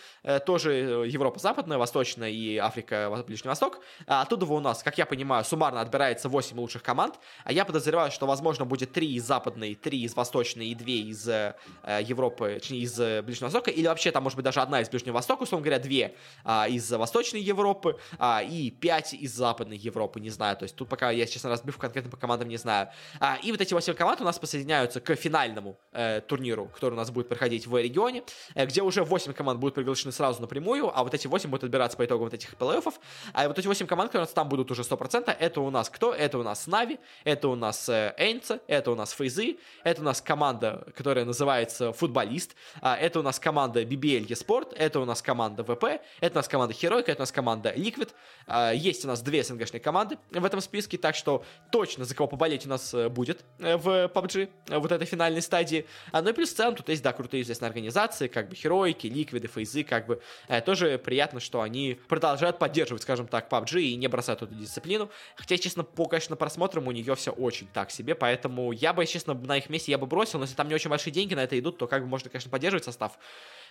тоже Европа Западная, Восточная и Африка, Ближний Восток. Оттуда у нас, как я понимаю, суммарно отбирается восемь лучших команд. А я подозреваю, что, возможно, будет три из Западной, три из Восточной и две из э, Европы, точнее, из Ближнего Востока. Или вообще там, может быть, даже одна из Ближнего Востока, условно говоря, две э, из Восточной Европы э, и пять из Западной Европы, не знаю. То есть тут пока я, честно, разбивку конкретно по командам не знаю. А, и вот эти восемь команд у нас присоединяются к финальному э, турниру, который у нас будет проходить в регионе, э, где уже восемь команд будут приглашены сразу напрямую, а вот эти восемь будут отбираться по итогам вот этих плей-оффов, а вот эти восемь команд, которые там будут уже сто процентов, это у нас кто? Это у нас Нави, это у нас Энца, это у нас Фейзы, это у нас команда, которая называется Футболист, это у нас команда би би эл eSport, это у нас команда ви пи, это у нас команда Heroic, это у нас команда Liquid, есть у нас две СНГшные команды в этом списке, так что точно за кого поболеть у нас будет в пабг, вот этой финальной стадии, ну и плюс в целом тут есть, да, крутые известные организации, как бы Heroic, Liquid и Фейзы, как бы тоже приятно, что они продолжают поддерживать, скажем так, пабг и не бросают эту дисциплину. Хотя, честно, по, конечно, просмотрам у нее все очень так себе, поэтому я бы, честно, на их месте я бы бросил, но если там не очень большие деньги на это идут, то как бы можно, конечно, поддерживать состав,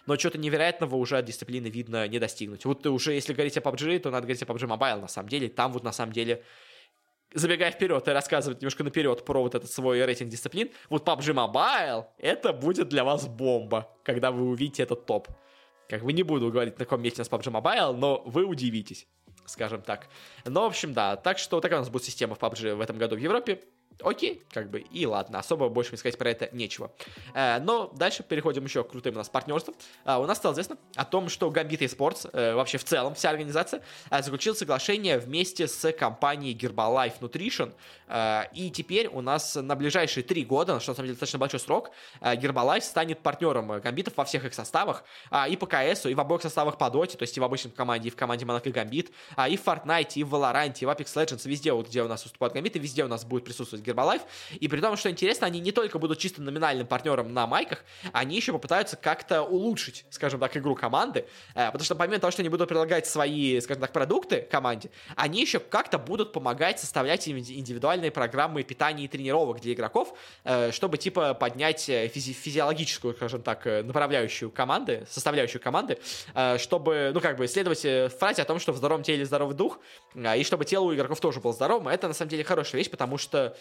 но чего-то невероятного уже от дисциплины, видно, не достигнуть. Вот уже, если говорить о пабг, то надо говорить о пабг Mobile, на самом деле, там вот на самом деле... Забегая вперед и рассказывать немножко наперед про вот этот свой рейтинг дисциплин, вот пабг Mobile, это будет для вас бомба, когда вы увидите этот топ. Как бы не буду говорить, на каком месте у нас пабг Mobile, но вы удивитесь, скажем так. Ну, в общем, да, так что такая у нас будет система в пабг в этом году в Европе. Окей, как бы, и ладно, особо больше мне сказать про это нечего. э, Но дальше переходим еще к крутым у нас партнерствам. э, У нас стало известно о том, что Gambit Esports, э, вообще в целом вся организация, э, заключила соглашение вместе с компанией Herbalife Nutrition. э, И теперь у нас на ближайшие три года, что на самом деле достаточно большой срок, э, Herbalife станет партнером гамбитов во всех их составах, э, и по КСу, и в обоих составах по доте, то есть и в обычной команде, и в команде Monaco Gambit, э, и в Fortnite, и в Valorant, и в Apex Legends, везде, вот, где у нас уступают гамбиты, везде у нас будет присутствовать Herbalife. И при том, что интересно, они не только будут чисто номинальным партнером на майках, они еще попытаются как-то улучшить, скажем так, игру команды, потому что помимо того, что они будут предлагать свои, скажем так, продукты команде, они еще как-то будут помогать составлять индивидуальные программы питания и тренировок для игроков, чтобы типа поднять физи- физиологическую, скажем так, направляющую команды, составляющую команды, чтобы, ну как бы, следовать фразе о том, что в здоровом теле здоровый дух, и чтобы тело у игроков тоже было здоровым. Это на самом деле хорошая вещь, потому что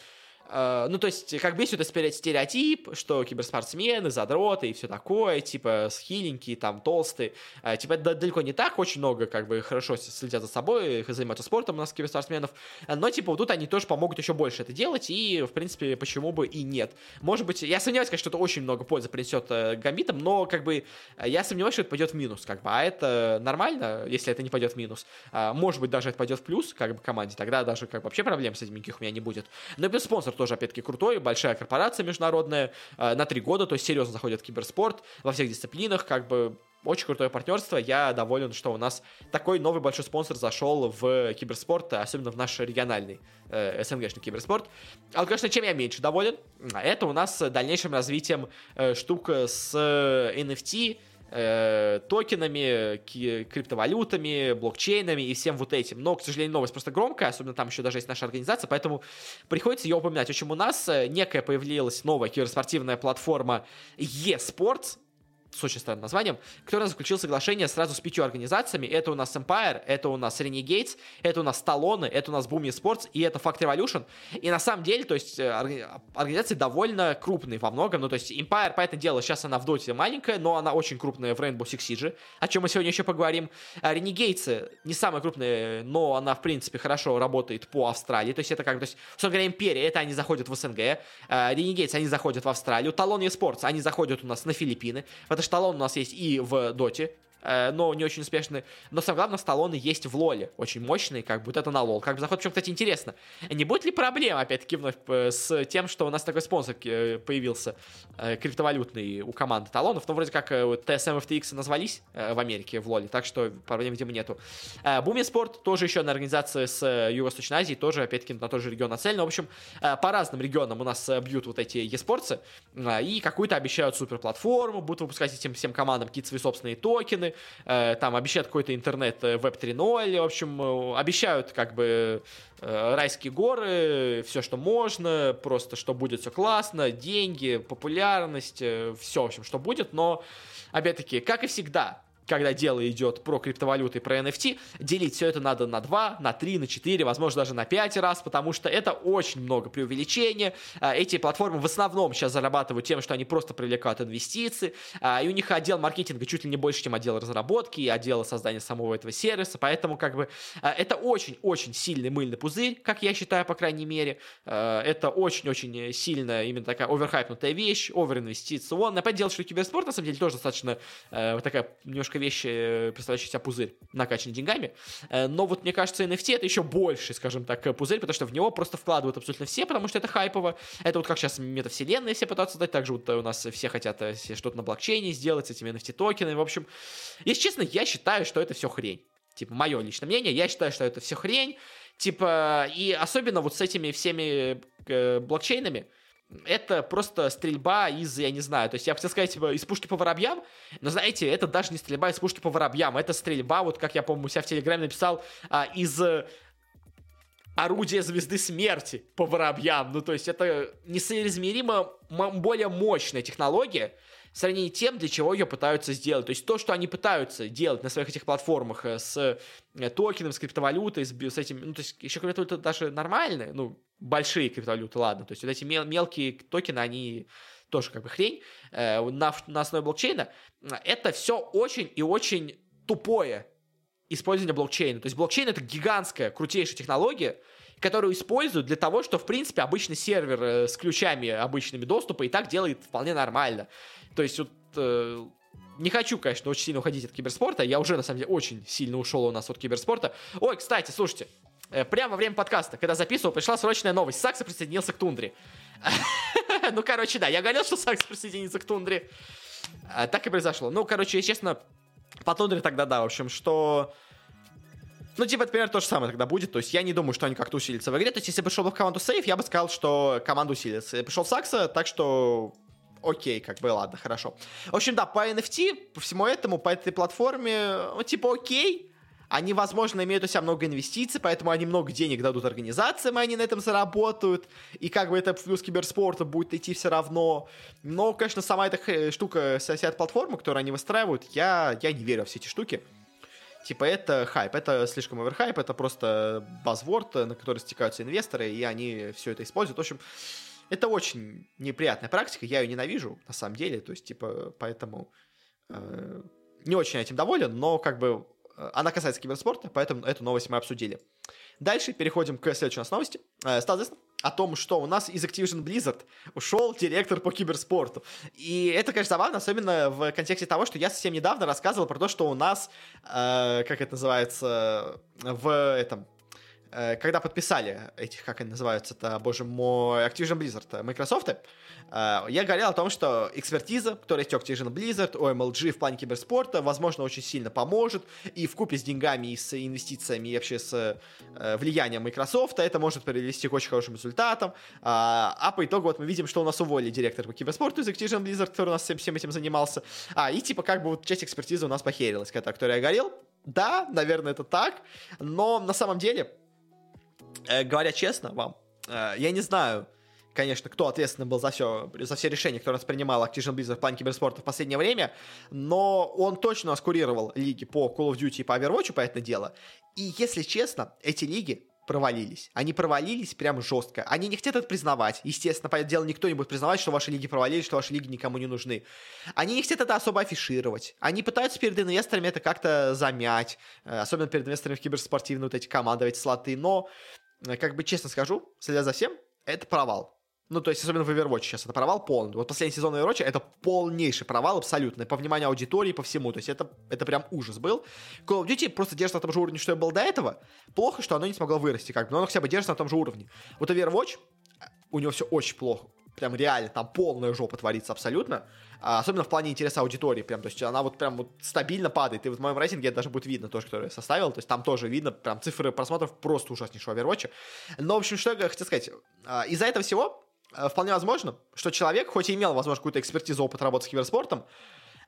Uh, ну, то есть, как бы есть вот этот стереотип, что киберспортсмены, задроты и все такое, типа, хиленькие, там, толстые, uh, типа, это далеко не так, очень много, как бы, хорошо следят за собой, занимаются спортом у нас киберспортсменов, но, типа, вот тут они тоже помогут еще больше это делать, и, в принципе, почему бы и нет. Может быть, я сомневаюсь, конечно, что это очень много пользы принесет гамбитам, но, как бы, я сомневаюсь, что это пойдет в минус, как бы, а это нормально, если это не пойдет в минус. Uh, может быть, даже это пойдет в плюс, как бы, команде, тогда даже, как бы, вообще проблем с этим никаких у меня не будет. Но без спонсора тоже, опять-таки, крутой, большая корпорация международная, э, на три года, то есть серьезно заходит в киберспорт во всех дисциплинах, как бы очень крутое партнерство, я доволен, что у нас такой новый большой спонсор зашел в киберспорт, особенно в наш региональный э, СНГшный киберспорт. А вот, конечно, чем я меньше доволен, это у нас дальнейшим развитием э, штук с э, эн эф ти, э, токенами, криптовалютами, блокчейнами и всем вот этим. Но, к сожалению, новость просто громкая, особенно там еще даже есть наша организация, поэтому приходится ее упоминать. В общем, у нас некая появилась новая киберспортивная платформа eSports, с очень странным названием, который заключил соглашение сразу с пятью организациями. Это у нас Empire, это у нас Renegades, это у нас Талоны, это у нас Boom Esports и это Fact Revolution. И на самом деле, то есть, организации довольно крупные во многом. Ну, то есть, Empire, понятное дело, сейчас она в Доте маленькая, но она очень крупная в Rainbow Six Siege, о чем мы сегодня еще поговорим. Renegades не самая крупная, но она, в принципе, хорошо работает по Австралии. То есть, это как, то есть, собственно говоря, Империя, это они заходят в СНГ. Renegades, они заходят в Австралию. Талон Esports, они заходят у нас на Филиппины. Потому что Талон у нас есть и в Доте, э, но не очень успешный. Но самое главное, Талоны есть в Лоле. Очень мощные, как бы, вот это на Лол. Как бы заход, причем, кстати, интересно. Не будет ли проблем, опять-таки, вновь э, с тем, что у нас такой спонсор э, появился, э, криптовалютный у команды Талонов? Ну, вроде как э, тэ эс эм и эф ти экс назвались э, в Америке, в Лоле, так что проблем, видимо, нету. Э, Boom Esports, тоже еще одна организация с э, Юго-Восточной Азии, тоже, опять-таки, на тот же регион нацелена. В общем, э, по разным регионам у нас э, бьют вот эти e-спортсы, э, и какую-то обещают суперплатформу, будут выпускать этим всем командам какие-то свои собственные токены, э, там обещают какой-то интернет веб три ноль, в общем, э, обещают как бы э, райские горы, все, что можно, просто, что будет все классно, деньги, популярность, э, все, в общем, что будет, но, опять-таки, как и всегда, когда дело идет про криптовалюты и про эн эф ти, делить все это надо на два, на три, на четыре, возможно, даже на пять раз, потому что это очень много преувеличения. Эти платформы в основном сейчас зарабатывают тем, что они просто привлекают инвестиции, и у них отдел маркетинга чуть ли не больше, чем отдел разработки и отдел создания самого этого сервиса, поэтому как бы это очень-очень сильный мыльный пузырь, как я считаю, по крайней мере. Это очень-очень сильная именно такая оверхайпнутая вещь, оверинвестиционная. Опять дело, что киберспорт, на самом деле, тоже достаточно такая немножко вещи, представляющие себя пузырь, накачанный деньгами, но вот мне кажется, эн эф ти это еще больше, скажем так, пузырь, потому что в него просто вкладывают абсолютно все, потому что это хайпово, это вот как сейчас метавселенные все пытаются создать, также вот у нас все хотят все что-то на блокчейне сделать с этими эн эф ти токенами, в общем, если честно, я считаю, что это все хрень, типа, мое личное мнение, я считаю, что это все хрень, типа, и особенно вот с этими всеми блокчейнами, это просто стрельба из, я не знаю, то есть я хотел сказать, типа, из пушки по воробьям, но, знаете, это даже не стрельба из пушки по воробьям, это стрельба, вот как я, по-моему, у себя в Телеграме написал, а, из орудия звезды смерти по воробьям, ну, то есть это несоизмеримо более мощная технология, в сравнении с тем, для чего ее пытаются сделать. То есть то, что они пытаются делать на своих этих платформах с токеном, с криптовалютой, с, с этим... Ну, то есть еще криптовалюты даже нормальные, ну, большие криптовалюты, ладно. То есть вот эти мел- мелкие токены, они тоже как бы хрень э, на, на основе блокчейна. Это все очень и очень тупое использование блокчейна. То есть блокчейн — это гигантская, крутейшая технология, которую используют для того, что, в принципе, обычный сервер с ключами обычными доступа и так делает вполне нормально. То есть вот... Э, не хочу, конечно, очень сильно уходить от киберспорта. Я уже, на самом деле, очень сильно ушел у нас от киберспорта. Ой, кстати, слушайте. Э, прямо во время подкаста, когда записывал, пришла срочная новость. Сакса присоединился к Тундре. Ну, короче, да. Я говорил, что Сакса присоединится к Тундре. Так и произошло. Ну, короче, если честно, по Тундре тогда, да, в общем, что... Ну, типа, это, например, то же самое тогда будет. То есть я не думаю, что они как-то усилятся в игре. То есть если бы пришел в команду Сейв, я бы сказал, что команда усилится. Пришел Сакса, так что... Окей, как бы, ладно, хорошо. В общем, да, по эн эф ти, по всему этому, по этой платформе, ну, типа, окей. Они, возможно, имеют у себя много инвестиций, поэтому они много денег дадут организациям, и они на этом заработают. И как бы это плюс киберспорта будет идти все равно. Но, конечно, сама эта штука, вся эта платформа, которую они выстраивают, я, я не верю в все эти штуки. Типа, это хайп, это слишком оверхайп, это просто базворд, на который стекаются инвесторы, и они все это используют. В общем, это очень неприятная практика, я ее ненавижу, на самом деле, то есть, типа, поэтому э, не очень этим доволен, но, как бы, она касается киберспорта, поэтому эту новость мы обсудили. Дальше переходим к следующей у нас новости. Э, стало известно о том, что у нас из Activision Blizzard ушел директор по киберспорту. И это, конечно, забавно, особенно в контексте того, что я совсем недавно рассказывал про то, что у нас, э, как это называется, в этом... когда подписали этих, как они называются-то, боже мой, Activision Blizzard, Microsoft, я говорил о том, что экспертиза, которая есть у Activision Blizzard, у эм эл джи в плане киберспорта, возможно, очень сильно поможет, и вкупе с деньгами, и с инвестициями, и вообще с влиянием Microsoft это может привести к очень хорошим результатам, а по итогу вот мы видим, что у нас уволили директора по киберспорту из Activision Blizzard, который у нас всем этим занимался, а, и типа как бы вот часть экспертизы у нас похерилась, о которой я говорил. Да, наверное, это так, но на самом деле, говоря честно вам, я не знаю, конечно, кто ответственный был за все, за все решения, которые принимал Activision Blizzard в плане киберспорта в последнее время, но он точно у нас курировал лиги по Call of Duty и по Overwatch, понятное дело, и, если честно, эти лиги провалились. Они провалились прям жестко. Они не хотят это признавать. Естественно, понятное дело, никто не будет признавать, что ваши лиги провалились, что ваши лиги никому не нужны. Они не хотят это особо афишировать. Они пытаются перед инвесторами это как-то замять. Особенно перед инвесторами в киберспортивные вот эти команды, эти слоты. Но, как бы честно скажу, следя за всем, это провал. Ну, то есть, особенно в Overwatch сейчас это провал полный. Вот последний сезон Overwatch это полнейший провал абсолютно. По вниманию аудитории, по всему. То есть, это, это прям ужас был. Call of Duty просто держится на том же уровне, что и был до этого. Плохо, что оно не смогло вырасти, как бы. Но оно хотя бы держится на том же уровне. Вот Overwatch, у него все очень плохо. Прям реально, там полная жопа творится абсолютно. А, особенно в плане интереса аудитории. Прям, то есть, она вот прям вот стабильно падает. И вот в моем рейтинге это даже будет видно, тоже, который я составил. То есть, там тоже видно, прям цифры просмотров просто ужаснейшего Overwatch. Но, в общем, что я хотел сказать. А, из-за этого всего вполне возможно, что человек, хоть и имел, возможно, какую-то экспертизу, опыт работы с киберспортом,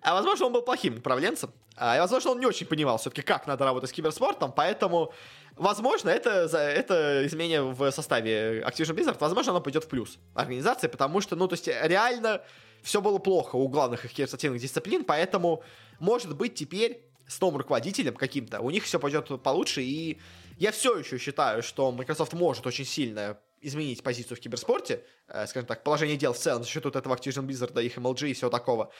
а возможно, он был плохим управленцем, а возможно, он не очень понимал все-таки, как надо работать с киберспортом, поэтому, возможно, это, это изменение в составе Activision Blizzard, возможно, оно пойдет в плюс организации, потому что, ну, то есть, реально все было плохо у главных их киберспортивных дисциплин, поэтому, может быть, теперь с новым руководителем каким-то у них все пойдет получше, и я все еще считаю, что Microsoft может очень сильно изменить позицию в киберспорте, э, скажем так, положение дел в целом за счет вот этого Activision Blizzard, их эм эл джи и всего такого.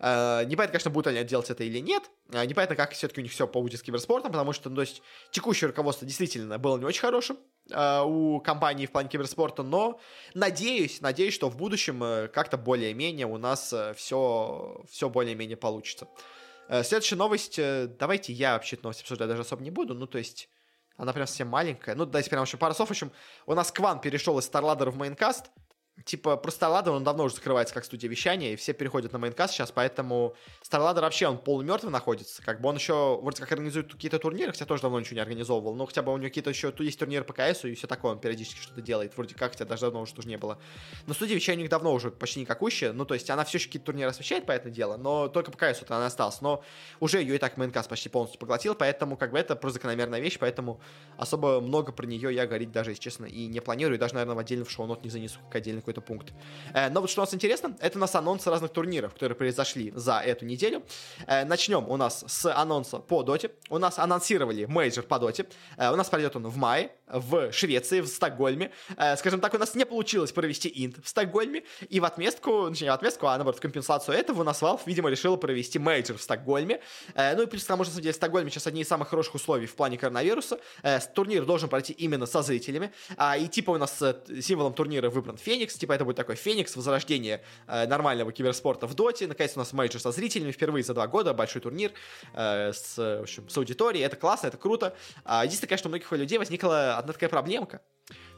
Э, непонятно, конечно, будут они делать это или нет. Э, непонятно, как все-таки у них все будет с киберспортом, потому что, ну, то есть, текущее руководство действительно было не очень хорошим э, у компании в плане киберспорта, но надеюсь, надеюсь, что в будущем э, как-то более-менее у нас э, все, все более-менее получится. Э, следующая новость. Э, давайте я вообще-то новость обсуждать даже особо не буду, ну, то есть... Она прям совсем маленькая. Ну, дайте прям еще пару слов. В общем, у нас Кван перешел из StarLadder в Майнкаст. Типа, про StarLadder он давно уже закрывается как студия вещания, и все переходят на Майнкаст сейчас, поэтому StarLadder вообще, он полумертвый находится. Как бы он еще, вроде как, организует какие-то турниры, хотя тоже давно ничего не организовывал, но хотя бы у него какие-то еще, тут есть турниры по КСу и все такое, он периодически что-то делает, вроде как, хотя даже давно уже тоже не было. Но студия вещания у них давно уже почти никакущая, ну, то есть она все еще какие-то турниры освещает, понятное дело, но только по КСу-то она осталась, но уже ее и так Майнкаст почти полностью поглотил, поэтому, как бы, это просто закономерная вещь, поэтому особо много про нее я говорить даже, если честно, и не планирую, даже, наверное, в отдельно в шоу-нот не занесу как отдельно какой-то пункт. Но вот что у нас интересно, это у нас анонсы разных турниров, которые произошли за эту неделю. Начнем у нас с анонса по доте. У нас анонсировали мейджор по доте. У нас пройдет он в мае, в Швеции, в Стокгольме. Скажем так, у нас не получилось провести инт в Стокгольме, и в отместку, точнее, в отместку, а наоборот, в компенсацию этого у нас Valve, видимо, решила провести мейджор в Стокгольме. Ну и плюс, потому что, на самом деле, в Стокгольме сейчас одни из самых хороших условий в плане коронавируса. Турнир должен пройти именно со зрителями. И типа у нас символом турнира выбран Феникс. Типа это будет такой Феникс, возрождение э, нормального киберспорта в доте. Наконец у нас мейджор со зрителями впервые за два года, большой турнир э, с, в общем, с аудиторией. Это классно, это круто. А, единственное, конечно, у многих людей возникла одна такая проблемка,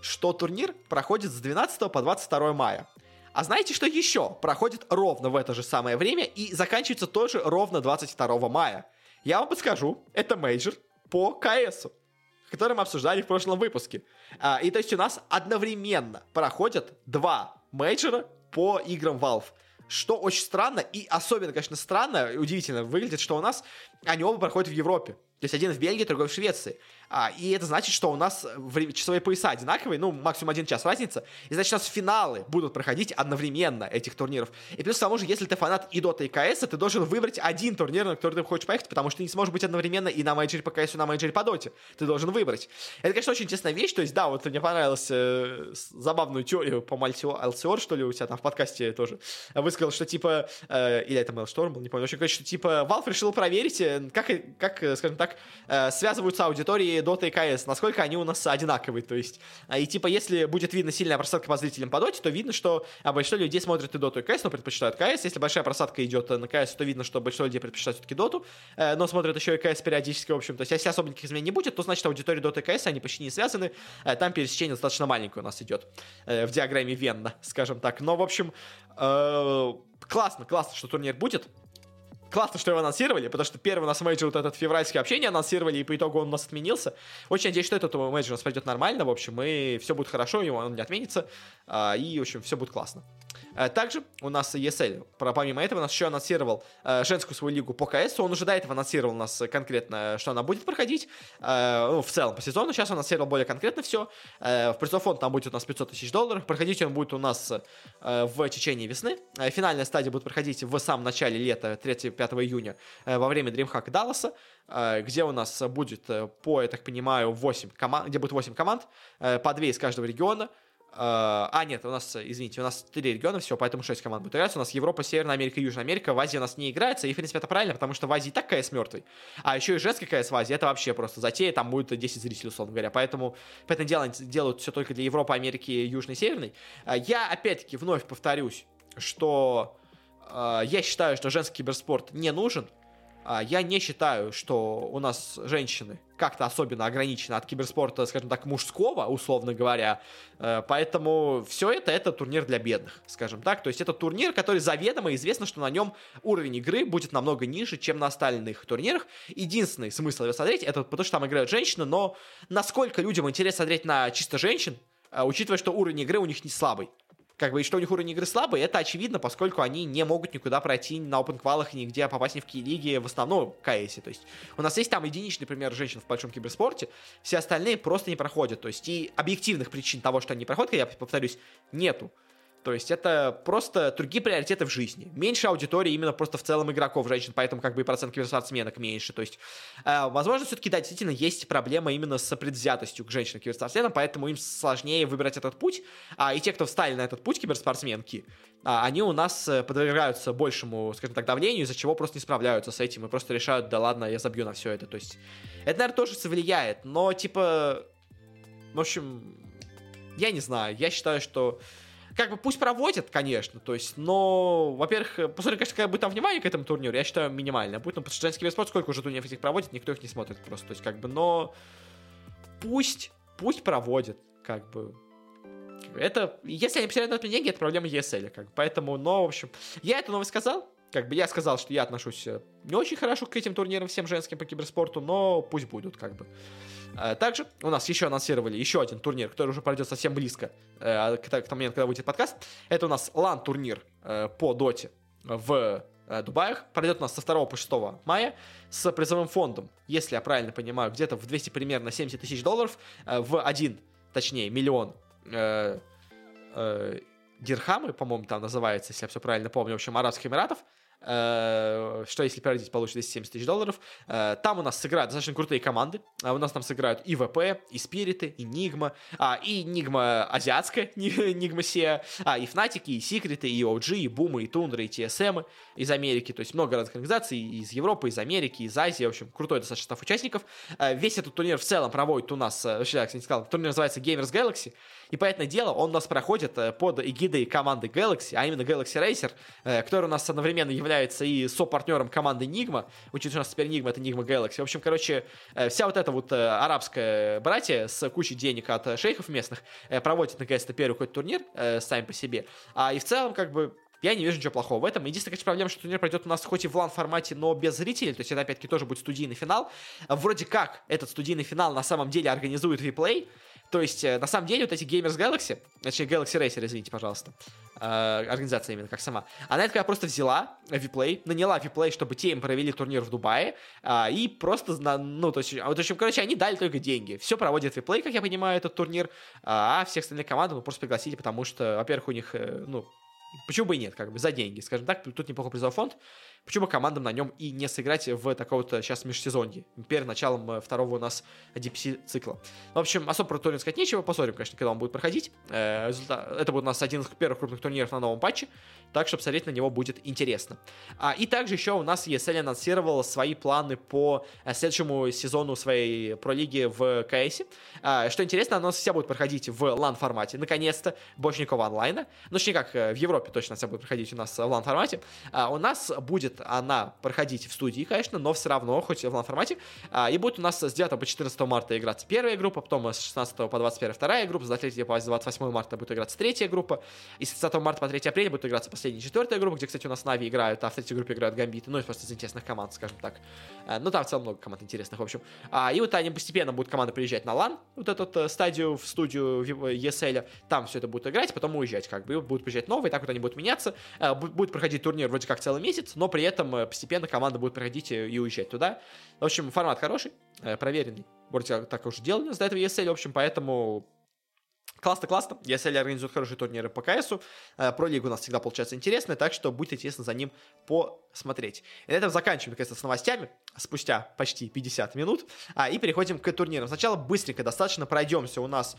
что турнир проходит с двенадцатого по двадцать второе мая. А знаете, что еще? Проходит ровно в это же самое время и заканчивается тоже ровно двадцать второго мая. Я вам подскажу, это мейджор по КСу, который мы обсуждали в прошлом выпуске. А, и то есть у нас одновременно проходят два мейджора по играм Valve. Что очень странно, и особенно, конечно, странно, и удивительно выглядит, что у нас они оба проходят в Европе. То есть один в Бельгии, другой в Швеции. А, и это значит, что у нас часовые пояса одинаковые, ну, максимум один час разница. И значит, у нас финалы будут проходить одновременно этих турниров. И плюс к тому же, если ты фанат и Dota, и КС, ты должен выбрать один турнир, на который ты хочешь поехать, потому что ты не сможешь быть одновременно и на мейджоре по КС, и на мейджоре по Доте. Ты должен выбрать. Это, конечно, очень интересная вещь. То есть, да, вот мне понравилась э, забавную теорию, по-моему, эл си ар, что ли, у тебя там в подкасте тоже высказал, что типа... Э, или это Mailstorm был, не помню. В общем, короче, что типа Valve решил проверить, как, как скажем так, э, связываются аудитории Dota и си эс, насколько они у нас одинаковые, то есть, и типа, если будет видно сильная просадка по зрителям по Dota, то видно, что большинство людей смотрят и Dota, и си эс, но предпочитают си эс, если большая просадка идет на си эс, то видно, что большинство людей предпочитают все-таки Dota, но смотрят еще и си эс периодически, в общем, то есть, если особенных изменений не будет, то, значит, аудитория Dota и си эс, они почти не связаны, там пересечение достаточно маленькое у нас идет в диаграмме Венна, скажем так, но, в общем, классно, классно, что турнир будет. Классно, что его анонсировали, потому что первый у нас мейджор вот этот февральский вообще не анонсировали, и по итогу он у нас отменился. Очень надеюсь, что этот мейджор у нас пройдет нормально, в общем, и все будет хорошо, и он не отменится, и, в общем, все будет классно. Также у нас и эс эл, помимо этого, у нас еще анонсировал женскую свою лигу по КС, он уже до этого анонсировал у нас конкретно, что она будет проходить, ну, в целом по сезону, сейчас он анонсировал более конкретно все, в призовой фонд там будет у нас пятьсот тысяч долларов, проходить он будет у нас в течение весны, финальная стадия будет проходить в самом начале лета, третьего пятого июня, во время DreamHack Далласа, где у нас будет, по, я так понимаю, восемь команд, где будет восемь команд, по два из каждого региона. А, нет, у нас, извините, у нас три региона всего, поэтому шесть команд будет играть. У нас Европа, Северная Америка, Южная Америка. В Азии у нас не играется, и, в принципе, это правильно, потому что в Азии и так КС мертвый. А еще и женский КС в Азии, это вообще просто затея. Там будет десять зрителей, условно говоря. Поэтому, поэтому делают, делают все только для Европы, Америки, Южной и Северной. Я, опять-таки, вновь повторюсь, что я считаю, что женский киберспорт не нужен. Я не считаю, что у нас женщины как-то особенно ограничены от киберспорта, скажем так, мужского, условно говоря. Поэтому все это, это турнир для бедных, скажем так. То есть это турнир, который заведомо известно, что на нем уровень игры будет намного ниже, чем на остальных турнирах. Единственный смысл его смотреть, это потому что там играют женщины, но насколько людям интересно смотреть на чисто женщин, учитывая, что уровень игры у них не слабый. Как бы, и что у них уровень игры слабый, это очевидно, поскольку они не могут никуда пройти на опенквалах, нигде попасть ни в какие лиги, в основном в КСе. То есть у нас есть там единичный пример женщин в большом киберспорте, все остальные просто не проходят. То есть и объективных причин того, что они не проходят, я повторюсь, нету. То есть это просто другие приоритеты в жизни. Меньше аудитории именно просто в целом игроков женщин, поэтому как бы и процент киберспортсменок меньше. То есть, э, возможно, все-таки, да, действительно есть проблема именно с предвзятостью к женщинам-киберспортсменам, поэтому им сложнее выбирать этот путь. А и те, кто встали на этот путь, киберспортсменки, а, они у нас подвергаются большему, скажем так, давлению, из-за чего просто не справляются с этим и просто решают, да ладно, я забью на все это. То есть это, наверное, тоже влияет, но типа, в общем, я не знаю, я считаю, что как бы пусть проводят, конечно, то есть, но, во-первых, посмотрим, конечно, какое будет там внимание к этому турниру, я считаю, минимальное будет, ну, потому что женский киберспорт, сколько уже турниров этих проводит, никто их не смотрит просто, то есть, как бы, но пусть, пусть проводят, как бы, это, если они потеряют на этом деньги, это проблема и эс эл, как бы, поэтому, но, в общем, я эту новость сказал, как бы, я сказал, что я отношусь не очень хорошо к этим турнирам, всем женским по киберспорту, но пусть будут, как бы. Также у нас еще анонсировали еще один турнир, который уже пройдет совсем близко э, к, к тому моменту, когда выйдет подкаст. Это у нас лан-турнир э, по доте в э, Дубаях. Пройдет у нас со второго по шестое мая с призовым фондом, если я правильно понимаю, где-то в двести примерно семьдесят тысяч долларов, э, в один, точнее, миллион э, э, дирхамы, по-моему, там называется, если я все правильно помню, в общем, Арабских Эмиратов. Что если переродить, получит двести семьдесят тысяч долларов. Там у нас сыграют достаточно крутые команды. У нас там сыграют и ВП, и Спириты, и Нигма, и Нигма азиатская, Нигма Сея, и Фнатики, и Секреты, и о джи, и Бумы, и Тундра, и ТСМ из Америки. То есть много разных организаций из Европы, из Америки, из Азии. В общем, крутой достаточно состав участников. Весь этот турнир в целом проводит у нас, вообще, я не сказал, турнир называется Gamers Galaxy. И, понятное дело, он у нас проходит под эгидой команды Galaxy, а именно Galaxy Racer, который у нас одновременно является и сопартнером команды Нигма, учитывая, что у нас теперь Нигма — это Нигма Galaxy. В общем, короче, вся вот эта вот арабская братья с кучей денег от шейхов местных проводит, наконец-то, первый какой-то турнир сами по себе. А и в целом, как бы, я не вижу ничего плохого в этом. Единственная, конечно, проблема, что турнир пройдет у нас хоть и в лан-формате, но без зрителей. То есть это, опять-таки, тоже будет студийный финал. Вроде как этот студийный финал на самом деле организует виплей. То есть, на самом деле, вот эти Gamers Galaxy, точнее, Galaxy Racer, извините, пожалуйста, э, организация именно как сама, она это когда просто взяла виплей, наняла виплей, чтобы те им провели турнир в Дубае, э, и просто, ну, то есть, в общем, короче, они дали только деньги. Все проводит виплей, как я понимаю, этот турнир, а всех остальных команд мы просто пригласили, потому что, во-первых, у них, э, ну, почему бы и нет, как бы, за деньги, скажем так, тут неплохой призовой фонд, Почему командам на нем и не сыграть в такого-то сейчас межсезонье, перед началом второго у нас ди пи си-цикла. В общем, особо про турнир сказать нечего. Посмотрим, конечно, когда он будет проходить. Это будет у нас один из первых крупных турниров на новом патче, так что посмотреть на него будет интересно. И также еще у нас и эс эль анонсировала свои планы по следующему сезону своей пролиги в КСе. Что интересно, оно вся будет проходить в лан-формате. Наконец-то, больше никакого онлайна. Ну, точнее, как в Европе точно вся будет проходить у нас в лан-формате. У нас будет она проходить в студии, конечно, но все равно, хоть в лан-формате. И будет у нас с девятого по четырнадцатое марта играться первая группа, потом с шестнадцатого по двадцать первое вторая группа, с третьего по двадцать восьмое марта будет играться третья группа, и с тридцатого марта по третье апреля будет играться последняя четвертая группа, где, кстати, у нас NAVI играют, а в третьей группе играют Гамбиты, ну, и просто из интересных команд, скажем так. Ну, там в целом много команд интересных, в общем. И вот они постепенно будут команды приезжать на LAN, вот эту стадию в студию и эс эль, там все это будет играть, потом уезжать, как бы, и будут приезжать новые, так вот они будут меняться, будет проходить турнир вроде как целый месяц, но при этом постепенно команда будет проходить и уезжать туда. В общем, формат хороший, проверенный, вроде так уже делали до этого и эс эль, в общем, поэтому... Классно-классно, и эс эль организует хорошие турниры по КСу, про лигу у нас всегда получается интересная, так что будет интересно за ним посмотреть. И на этом заканчиваем, наконец-то, с новостями, спустя почти пятьдесят минут, и переходим к турнирам. Сначала быстренько достаточно пройдемся у нас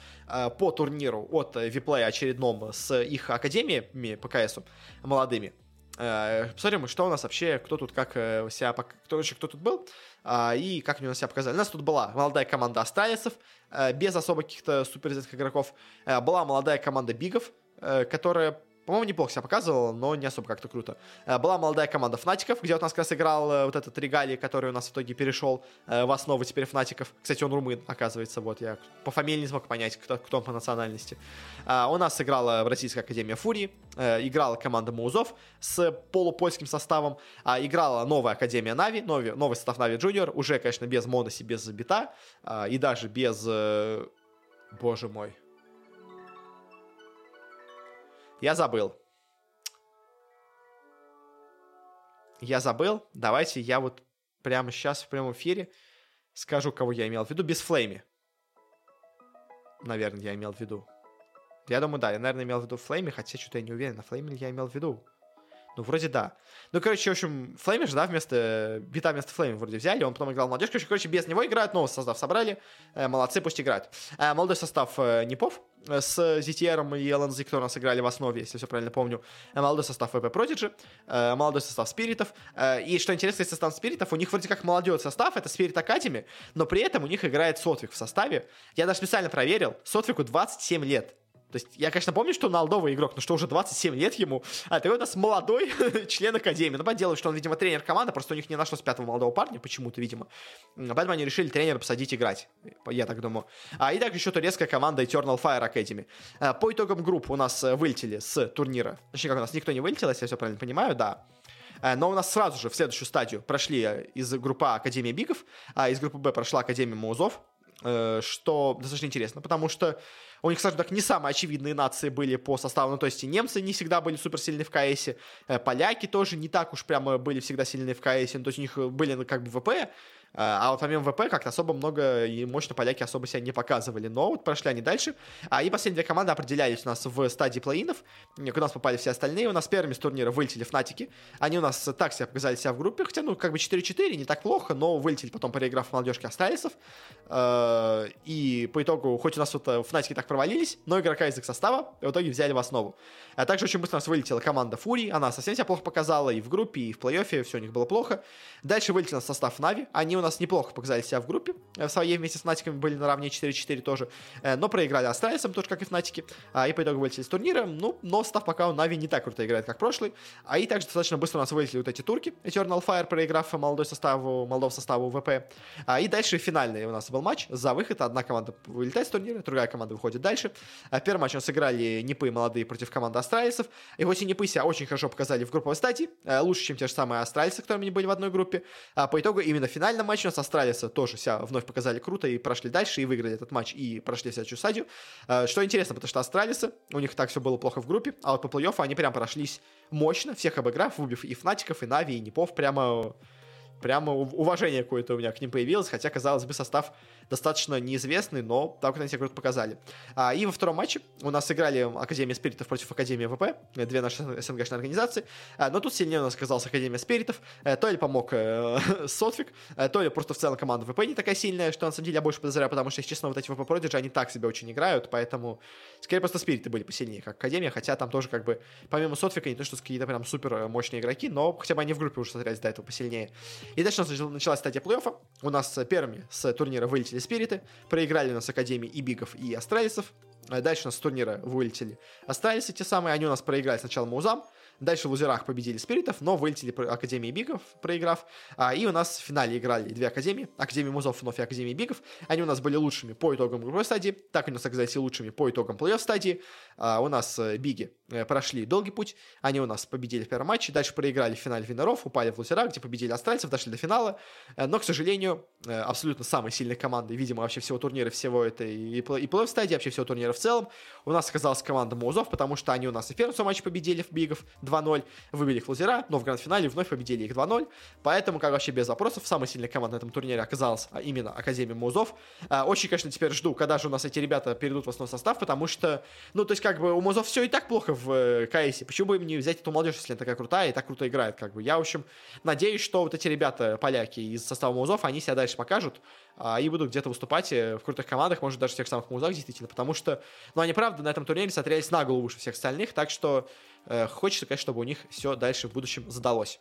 по турниру от Виплея очередном с их академиями по КСу молодыми. Посмотрим, что у нас вообще, кто тут как себя, кто, кто тут был и как они у нас себя показали. У нас тут была молодая команда Асталисов, без особо каких-то суперизвестных игроков. Была молодая команда Бигов, которая, по-моему, неплохо себя показывала, но не особо как-то круто. Была молодая команда Фнатиков, где вот у нас как раз играл вот этот Регали, который у нас в итоге перешел в основу теперь Фнатиков. Кстати, он румын, оказывается, вот я по фамилии не смог понять, кто, кто он по национальности. У нас сыграла Российская Академия Фурии, играла команда Маузов с полупольским составом, играла новая Академия Нави, новый, новый состав Нави Джуниор, уже, конечно, без Моноси, без Бита и даже без... Боже мой. Я забыл. Я забыл. Давайте я вот прямо сейчас в прямом эфире скажу, кого я имел в виду. Без Флейми. Наверное, я имел в виду. Я думаю, да, я, наверное, имел в виду Флейми, хотя что-то я не уверен, на Флейми ли я имел в виду. Ну, вроде да. Ну, короче, в общем, Флейми же, да, вместо... Бита вместо Флейми вроде взяли, он потом играл в молодежку. Короче, без него играют, новый состав собрали. Молодцы, пусть играют. Молодой состав Непов с зет ти ар и эл эн зет, которые у нас играли в основе, если все правильно помню. Молодой состав ви пи Prodigy, молодой состав Спиритов. И что интересно, состав Спиритов, у них вроде как молодой состав, это Spirit Academy, но при этом у них играет Сотвик в составе. Я даже специально проверил, Сотвику двадцать семь лет. То есть, я, конечно, помню, что он алдовый игрок, но что уже двадцать семь лет ему. А такой у нас молодой член Академии. Ну, понятное дело, что он, видимо, тренер команды, просто у них не нашлось пятого молодого парня, почему-то, видимо. Поэтому они решили тренера посадить играть, я так думаю. А и также еще турецкая команда Eternal Fire Academy. По итогам групп у нас вылетели с турнира. Точнее, как у нас никто не вылетел, если я все правильно понимаю, да. Но у нас сразу же в следующую стадию прошли из группы А Академия Бигов, а из группы Б прошла Академия Маузов, что достаточно интересно, потому что у них, скажем так, не самые очевидные нации были по составу, ну, то есть и немцы не всегда были суперсильны в КСе, поляки тоже не так уж прямо были всегда сильны в КСе, ну, то есть у них были как бы ВП, а вот помимо ВП как-то особо много и мощно поляки особо себя не показывали, но вот прошли они дальше, и последние две команды определялись у нас в стадии плей-инов, к нас попали все остальные, у нас первыми с турнира вылетели Фнатики, они у нас так себя показали себя в группе, хотя, ну, как бы четыре-четыре, не так плохо, но вылетели потом, проиграв в молодежке Асталисов, и по итогу, хоть у нас вот Фнатики так провалились, но игрока из их состава в итоге взяли в основу. А также очень быстро у нас вылетела команда Фурии, она совсем себя плохо показала и в группе, и в плей-оффе, все у них было плохо. Дальше вылетел у нас состав Нави, они у нас неплохо показали себя в группе, в своей вместе с Фнатиками были наравне четыре-четыре тоже, но проиграли Астралисом, тоже как и Фнатики, и по итогу вылетели с турнира, ну, но состав пока у Нави не так круто играет, как прошлый, а и также достаточно быстро у нас вылетели вот эти турки, Eternal Fire, проиграв молодой составу, молодого составу ВП, и дальше финальный у нас был матч за выход, одна команда вылетает с турнира, другая команда выходит дальше. Первый матч у нас сыграли Непы молодые против команды Астралисов. И вот и Непы себя очень хорошо показали в групповой стадии. Лучше, чем те же самые Астралисы, которыми они были в одной группе. По итогу именно в финальном матче у нас Астралисы тоже себя вновь показали круто и прошли дальше, и выиграли этот матч, и прошли следующую стадию. Что интересно, потому что Астралисы, у них так все было плохо в группе, а вот по плей-оффу они прям прошлись мощно, всех обыграв, выбив и Фнатиков, и Нави, и Непов. Прямо... Прямо уважение какое-то у меня к ним появилось, хотя, казалось бы, состав достаточно неизвестный, но там, конечно, круто показали. А, и во втором матче у нас играли Академия Спиритов против Академии ВП, две наши СНГ-шные организации, а, но тут сильнее у нас оказалась Академия Спиритов, а, то ли помог э, Сотфик, а, то ли просто в целом команда ВП не такая сильная, что на самом деле я больше подозреваю, потому что, если честно, вот эти ВП-продиджи, они так себя очень играют, поэтому скорее просто Спириты были посильнее, как Академия, хотя там тоже как бы, помимо Сотфика, не то, что какие-то прям супер мощные игроки, но хотя бы они в группе уже смотрелись до этого посильнее. И дальше у нас началась стадия плей-оффа, у нас первыми с турнира вылетели Спириты, проиграли у нас Академии и Бигов, и Астралисов. Дальше у нас с турнира вылетели Астралисы те самые, они у нас проиграли сначала Маузам, дальше в лузерах победили Спиритов, но вылетели Академии Бигов, проиграв. А, и у нас в финале играли две Академии, Академия Музов вновь и Академия Бигов. Они у нас были лучшими по итогам групповой стадии, так у нас оказались и лучшими по итогам плей-офф стадии. А, у нас Биги прошли долгий путь, они у нас победили в первом матче, дальше проиграли в финале Виноров, упали в лузерах, где победили Астральцев, дошли до финала. Но, к сожалению, абсолютно самой сильной командой, видимо, вообще всего турнира, всего этой и плей-офф стадии, вообще всего турнира в целом, у нас оказалась команда Маузов, потому что они у нас и в первом матче победили в Бигов два ноль, выбили их в лузера, но в гранд-финале вновь победили их два ноль, поэтому, как вообще без вопросов, самая сильная команда на этом турнире оказалась именно Академия Маузов. Очень, конечно, теперь жду, когда же у нас эти ребята перейдут в основной состав, потому что, ну, то есть, как бы, у Маузов все и так плохо в КСе, почему бы им не взять эту молодежь, если она такая крутая и так круто играет, как бы. Я, в общем, надеюсь, что вот эти ребята, поляки из состава Маузов, они себя дальше покажут и будут где-то выступать в крутых командах, может, даже в тех самых Маузах, действительно, потому что, ну, они, правда, на этом турнире смотрелись на голову выше всех остальных, так что э, хочется, конечно, чтобы у них все дальше в будущем задалось.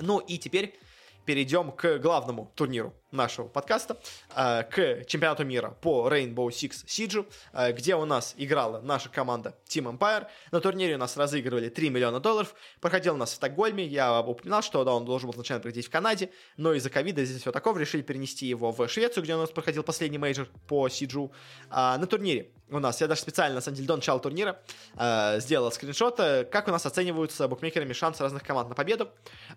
Ну, и теперь перейдем к главному турниру нашего подкаста, э, к чемпионату мира по Rainbow Six Siege, э, где у нас играла наша команда Team Empire. На турнире у нас разыгрывали три миллиона долларов. Проходил у нас в Стокгольме. Я упоминал, что да, он должен был сначала проходить в Канаде, но из-за ковида, из-за всего такого, решили перенести его в Швецию, где у нас проходил последний мейджор по Сиджу. Э, на турнире у нас, я даже специально, на самом деле, до начала турнира э, сделал скриншот, э, как у нас оцениваются букмекерами шансы разных команд на победу.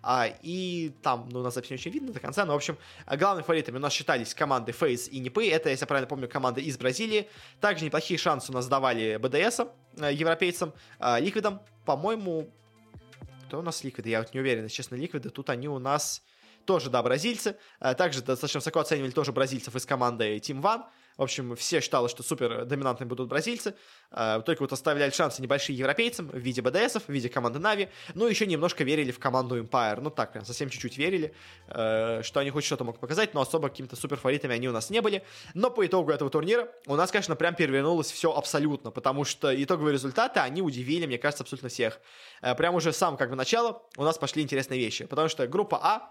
Э, и там, ну, у нас запись не очень видно до конца, но, в общем, главными фаворитами у нас считались команды FaZe и Непы, это, если я правильно помню, команды из Бразилии. Также неплохие шансы у нас давали БДСам, э, европейцам, э, Ликвидам, по-моему, кто у нас Ликвиды? Я вот не уверен, если честно, Ликвиды, тут они у нас тоже, да, бразильцы. Э, также достаточно высоко оценивали тоже бразильцев из команды Team One. В общем, все считали, что супер доминантными будут бразильцы, только вот оставляли шансы небольшие европейцам в виде БДСов, в виде команды нави, ну еще немножко верили в команду Empire, ну так прям совсем чуть-чуть верили, что они хоть что-то могут показать, но особо какими-то суперфаворитами они у нас не были. Но по итогу этого турнира у нас, конечно, прям перевернулось все абсолютно, потому что итоговые результаты, они удивили, мне кажется, абсолютно всех. Прям уже с самого как бы начала у нас пошли интересные вещи, потому что группа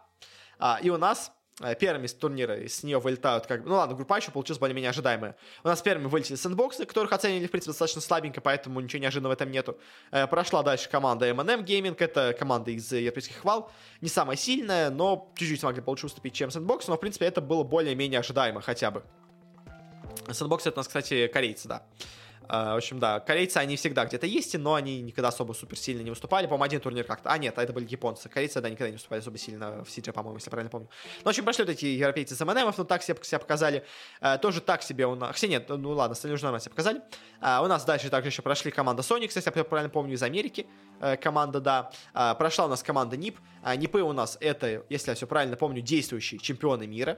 А, и у нас первыми с турнира, с нее вылетают как бы... Ну ладно, группа еще получилась более-менее ожидаемая. У нас первыми вылетели сэндбоксы, которых оценили, в принципе, достаточно слабенько, поэтому ничего неожиданного в этом нету. Э, прошла дальше команда эм энд эм Gaming, это команда из европейских хвал. Не самая сильная, но чуть-чуть смогли получше уступить, чем сэндбоксы, но, в принципе, это было более-менее ожидаемо хотя бы. Сэндбоксы — это у нас, кстати, корейцы, да. В общем, да, корейцы, они всегда где-то есть, но они никогда особо супер сильно не выступали. По-моему, один турнир как-то... А, нет, это были японцы. Корейцы, да, никогда не выступали особо сильно в Сидже, по-моему, если я правильно помню. Но, в общем, прошли вот эти европейцы с эм энд эм, но так себя показали. Тоже так себе у нас... Хотя нет, ну ладно, остальные уже нормально себя показали. У нас дальше также еще прошли команда Sony, кстати, я правильно помню, из Америки. Команда, да. Прошла у нас команда нип. НИПы у нас это, если я все правильно помню, действующие чемпионы мира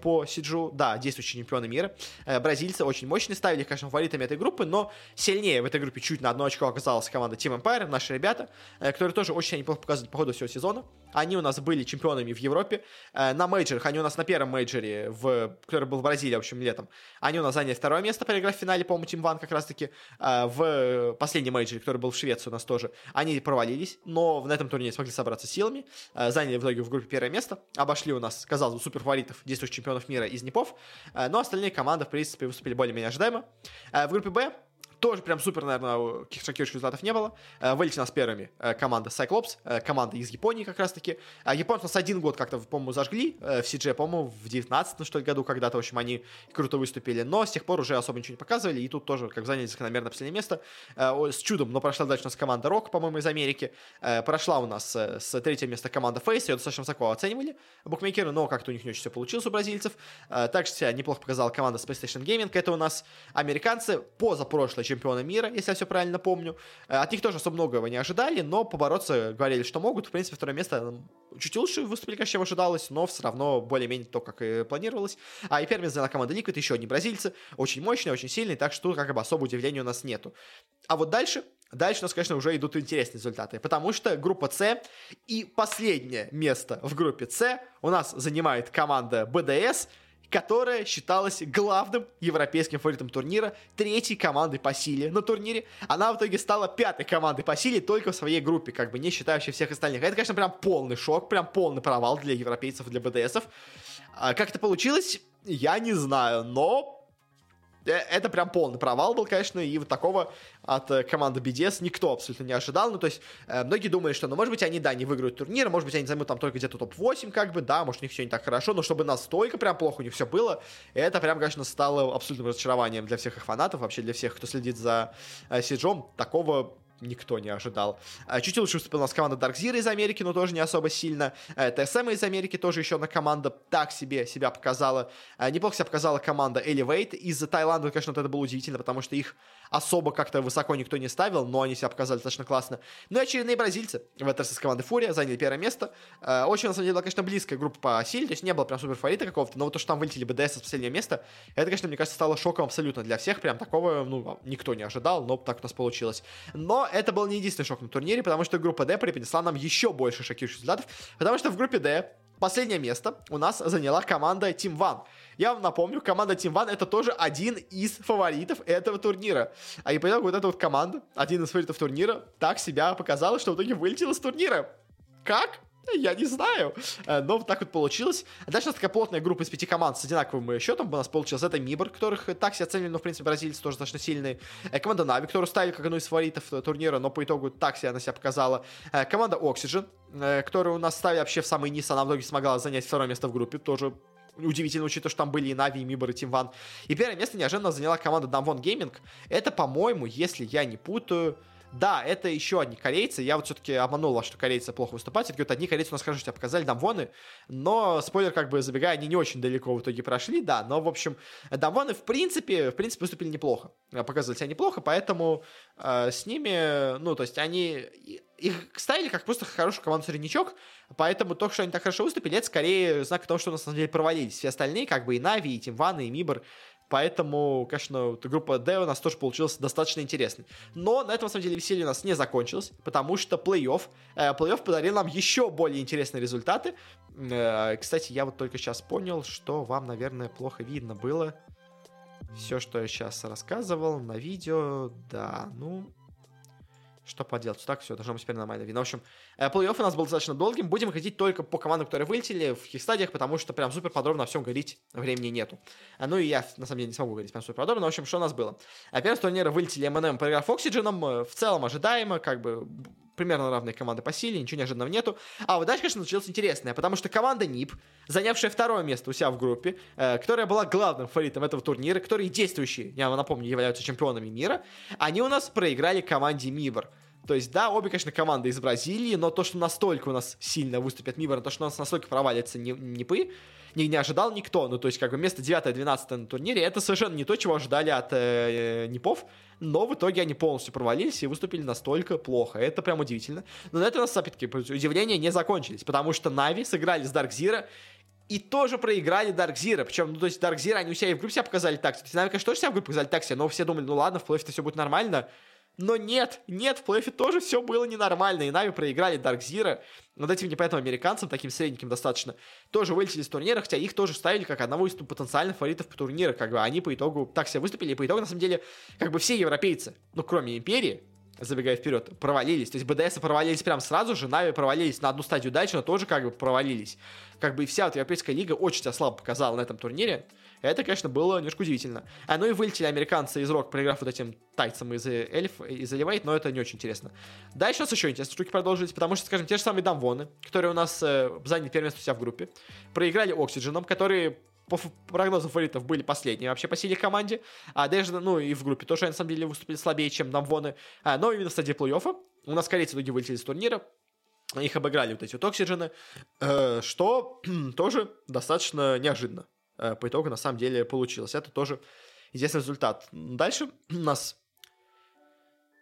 по Сиджу, да, действующие чемпионы мира. Бразильцы очень мощные, ставили их, конечно, фаворитами этой группы, но сильнее в этой группе чуть на одно очко оказалась команда Team Empire, наши ребята, которые тоже очень неплохо показывают по ходу всего сезона. Они у нас были чемпионами в Европе. На мейджорах, они у нас на первом мейджоре, в, который был в Бразилии, в общем, летом, они у нас заняли второе место, проиграв в финале, по-моему, Team One как раз-таки. В последнем мейджоре, который был в Швеции у нас тоже, они провалились, но на этом турнире смогли собраться силами, заняли в итоге в группе первое место, обошли у нас, казалось бы, суперфаворитов, действующих чемпионов мира из НИПов, но остальные команды, в принципе, выступили более-менее ожидаемо. В группе Б тоже прям супер, наверное, каких-то шокирующих результатов не было. Вылетели у нас первыми команда Cyclops, команда из Японии как раз-таки. Японцы у нас один год как-то, по-моему, зажгли в Сидже, по-моему, в девятнадцатом, что ли, году когда-то, в общем, они круто выступили, но с тех пор уже особо ничего не показывали, и тут тоже как заняли закономерно последнее место. С чудом, но прошла дальше у нас команда Rock, по-моему, из Америки. Прошла у нас с третьего места команда Face, ее достаточно высоко оценивали букмекеры, но как-то у них не очень все получилось у бразильцев. Также себя неплохо показала команда PlayStation Gaming, это у нас американцы позапрошлой чемпиона мира, если я все правильно помню. От них тоже особо многого не ожидали, но побороться говорили, что могут. В принципе, второе место чуть лучше выступили, чем ожидалось, но все равно более-менее то, как и планировалось. А и первым заняла команда Liquid, еще одни бразильцы, очень мощные, очень сильные, так что как бы особого удивления у нас нету. А вот дальше... Дальше у нас, конечно, уже идут интересные результаты, потому что группа С и последнее место в группе С у нас занимает команда БДС, которая считалась главным европейским фаворитом турнира, третьей командой по силе на турнире. Она в итоге стала пятой командой по силе только в своей группе, как бы не считающей всех остальных. Это, конечно, прям полный шок, прям полный провал для европейцев и для БДСов. Как это получилось, я не знаю, но... Это прям полный провал был, конечно, и вот такого от команды би ди эс никто абсолютно не ожидал. Ну, то есть, многие думали, что, ну, может быть, они, да, не выиграют турнир, может быть, они займут там только где-то топ восемь, как бы, да, может, у них все не так хорошо, но чтобы настолько прям плохо у них все было, это прям, конечно, стало абсолютным разочарованием для всех их фанатов, вообще для всех, кто следит за Сиджом, такого... Никто не ожидал. Чуть лучше выступила у нас команда Dark Zero из Америки, но тоже не особо сильно. ТСМ из Америки тоже еще одна команда так себе себя показала. Неплохо себя показала команда Elevate из Таиланда. Конечно, вот это было удивительно, потому что их особо как-то высоко никто не ставил, но они себя показали достаточно классно. Ну и очередные бразильцы в Антарес из команды Фурия заняли первое место. Очень, на самом деле, была, конечно, близкая группа по силе, то есть не было прям суперфаворита какого-то, но вот то, что там вылетели БДС с последнего места, это, конечно, мне кажется, стало шоком абсолютно для всех. Прям такого, ну, никто не ожидал, но так у нас получилось. Но это был не единственный шок на турнире, потому что группа D преподнесла нам еще больше шокирующих результатов, потому что в группе D последнее место у нас заняла команда Team One. Я вам напомню, команда Team One — это тоже один из фаворитов этого турнира. А и по итогу вот эта вот команда, один из фаворитов турнира, так себя показала, что в итоге вылетела с турнира. Как? Я не знаю, но вот так вот получилось. Дальше у нас такая плотная группа из пяти команд с одинаковым счетом. У нас получилось это Мибор, которых так себе оценили, но в принципе бразильцы тоже достаточно сильные. Команда нави, которую ставили как одну из фаворитов турнира, но по итогу так себе она себя показала. Команда Oxygen, которую у нас ставили вообще в самый низ, она в итоге смогла занять второе место в группе, тоже удивительно, учитывая, что там были и нави, и Мибор, и Team One. И первое место неожиданно заняла команда Damwon Gaming. Это, по-моему, если я не путаю... Да, это еще одни корейцы. Я вот все-таки обманул вас, что корейцы плохо выступают. Все-таки вот одни корейцы у нас хорошо себя показали, Дамвоны. Но, спойлер, как бы забегая, они не очень далеко в итоге прошли, да. Но, в общем, Дамвоны, в принципе, в принципе, выступили неплохо. Показывали себя неплохо, поэтому э, с ними, ну, то есть они... Их ставили как просто хорошую команду среднячок, поэтому то, что они так хорошо выступили, это скорее знак того, что у нас на самом деле провалились все остальные, как бы и нави, и Team One, и Мибор. Поэтому, конечно, вот группа D у нас тоже получилась достаточно интересной. Но на этом, на самом деле, веселье у нас не закончилось, потому что плей-офф, э, плей-офф подарил нам еще более интересные результаты. Э, кстати, я вот только сейчас понял, что вам, наверное, плохо видно было все, что я сейчас рассказывал на видео. Да, ну... Что поделать, так все, должно быть теперь нормально видно. В общем, плей-офф у нас был достаточно долгим. Будем ходить только по командам, которые вылетели в их стадиях, потому что прям супер подробно о всем говорить времени нету. Ну и я, на самом деле, не смогу говорить прям супер подробно. В общем, что у нас было? Первым с турнира вылетели эм эн эм, проиграв Oxygen. В целом ожидаемо, как бы... примерно равные команды по силе, ничего неожиданного нету. А вот дальше, конечно, началось интересное, потому что команда нип, занявшая второе место у себя в группе, э, которая была главным фаворитом этого турнира, которые действующие, я вам напомню, являются чемпионами мира, они у нас проиграли команде Мибор. То есть, да, обе, конечно, команды из Бразилии, но то, что настолько у нас сильно выступят Мибор, то, что у нас настолько провалится нипы, не, не ожидал никто. Ну, то есть, как бы, место девятое-двенадцатое на турнире, это совершенно не то, чего ожидали от э, нипов. Но в итоге они полностью провалились и выступили настолько плохо. Это прям удивительно. Но на этом у нас, опять-таки, удивления не закончились, потому что нави сыграли с Dark Zero и тоже проиграли Dark Zero. Причем, ну, то есть, Dark Zero, они у себя и в группе себя показали так. То есть, нави, конечно, тоже себя в группе показали так себе, но все думали, ну, ладно, в плей-оффе-то все будет нормально. Но нет, нет, в плей-оффе тоже все было ненормально, и нави проиграли Dark Zero. Над этим непонятным американцам, таким средненьким достаточно, тоже вылетели с турнира, хотя их тоже ставили как одного из потенциальных фаворитов турнира, как бы они по итогу так себя выступили, и по итогу, на самом деле, как бы все европейцы, ну, кроме Империи, забегая вперед, провалились. То есть БДСы провалились прям сразу же, нави провалились на одну стадию дальше, но тоже как бы провалились. Как бы и вся вот европейская лига очень себя слабо показала на этом турнире. Это, конечно, было немножко удивительно. А ну и вылетели американцы из Рок, проиграв вот этим тайцам из Эльф, из Элевейт, но это не очень интересно. Дальше у нас еще интересные штуки продолжились, потому что, скажем, те же самые Дамвоны, которые у нас э, заняли первое место у себя в группе, проиграли Оксидженом, которые... по прогнозам фаворитов были последние вообще по силе команде, а даже, ну и в группе тоже они на самом деле выступили слабее, чем Дамвоны, а, но именно в стадии плей-оффа у нас корейцы в итоге вылетели из турнира, их обыграли вот эти вот Оксиджены, э, что тоже достаточно неожиданно э, по итогу на самом деле получилось, это тоже интересный результат. Дальше у нас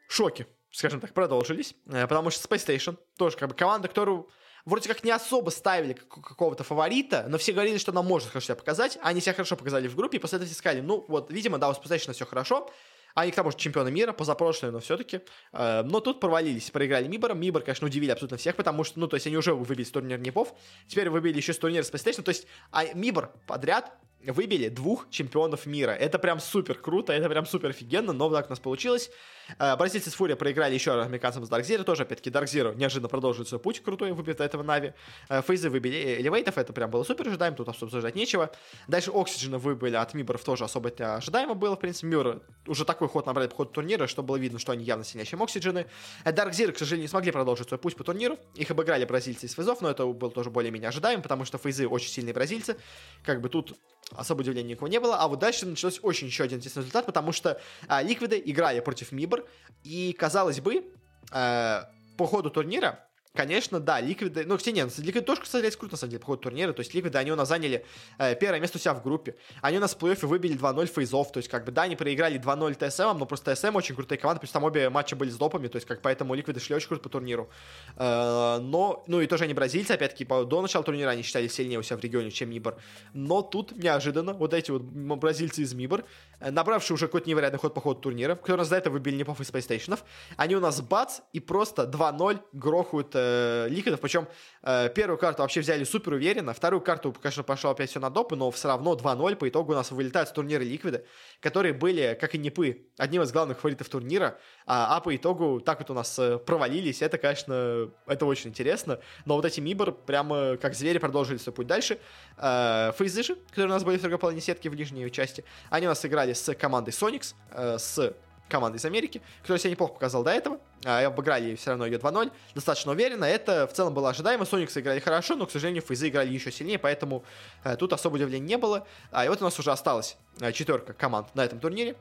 шоке, скажем так, продолжились, потому что Space Station тоже как бы команда, которую вроде как не особо ставили какого-то фаворита, но все говорили, что она может хорошо себя показать, они себя хорошо показали в группе, и после этого все сказали, ну вот, видимо, да, у Space Station все хорошо, они к тому же чемпионы мира, позапрошлые, но все-таки, но тут провалились, проиграли Мибором, Мибор, конечно, удивили абсолютно всех, потому что, ну, то есть они уже выбили с турнира Непов, теперь выбили еще с турнира Space Station, то есть а Мибор подряд выбили двух чемпионов мира. Это прям супер круто, это прям супер офигенно, но так у нас получилось. Бразильцы с Фурия проиграли еще раз американцам с Dark Zero, тоже опять-таки Dark Zero неожиданно продолжит свой путь крутой, выбив до этого Нави. Фейзы выбили элевейтов, это прям было супер ожидаемо, тут особо обсуждать нечего. Дальше Оксиджена выбили от Миборов, тоже особо ожидаемо было, в принципе. Миборы уже такой ход набрали по ходу турнира, что было видно, что они явно сильнее, чем Оксиджены. Dark Zero, к сожалению, не смогли продолжить свой путь по турниру, их обыграли бразильцы из Фейзов, но это было тоже более-менее ожидаемо, потому что Фейзы очень сильные бразильцы, как бы тут особо удивления никого не было, а вот дальше началось очень еще один интересный результат, потому что а, Ликвиды играли против Мибор, и, казалось бы, э, по ходу турнира, конечно, да, Ликвиды, ну, хотя нет, Ликвиды тоже, кстати, круто, на самом деле, по ходу турнира, то есть Ликвиды, они у нас заняли э, первое место у себя в группе, они у нас в плей-оффе выбили два ноль Фейзов, то есть, как бы, да, они проиграли два ноль ТСМ, но просто ТСМ очень крутые команды, плюс там обе матчи были с допами, то есть, как, поэтому Ликвиды шли очень круто по турниру, э, но, ну, и тоже они бразильцы, опять-таки, по, до начала турнира они считались сильнее у себя в регионе, чем Мибор, но тут, неожиданно, вот эти вот бразильцы из Мибор, э, набравшие уже какой-то невероятный ход по ходу турнира, которые у нас до этого выбили Непов и Спейстейшенов, они у нас бац, и просто два ноль грохают э, Ликвидов, причем э, первую карту вообще взяли супер уверенно, вторую карту, конечно, пошло опять все на допы, но все равно два ноль по итогу у нас вылетают с турнира Ликвиды, которые были, как и Непы, одним из главных фаворитов турнира, а, а по итогу так вот у нас провалились, это, конечно, это очень интересно, но вот эти Мибор прямо как звери продолжили свой путь дальше. Э, Фейзы же, которые у нас были в другой половине сетки, в нижней части, они у нас играли с командой Соникс, э, с команда из Америки, которую себя неплохо показал до этого, обыграли все равно ее два ноль, достаточно уверенно, это в целом было ожидаемо, Сониксы играли хорошо, но, к сожалению, Фейзы играли еще сильнее, поэтому э, тут особо удивления не было, а, и вот у нас уже осталась э, четверка команд на этом турнире,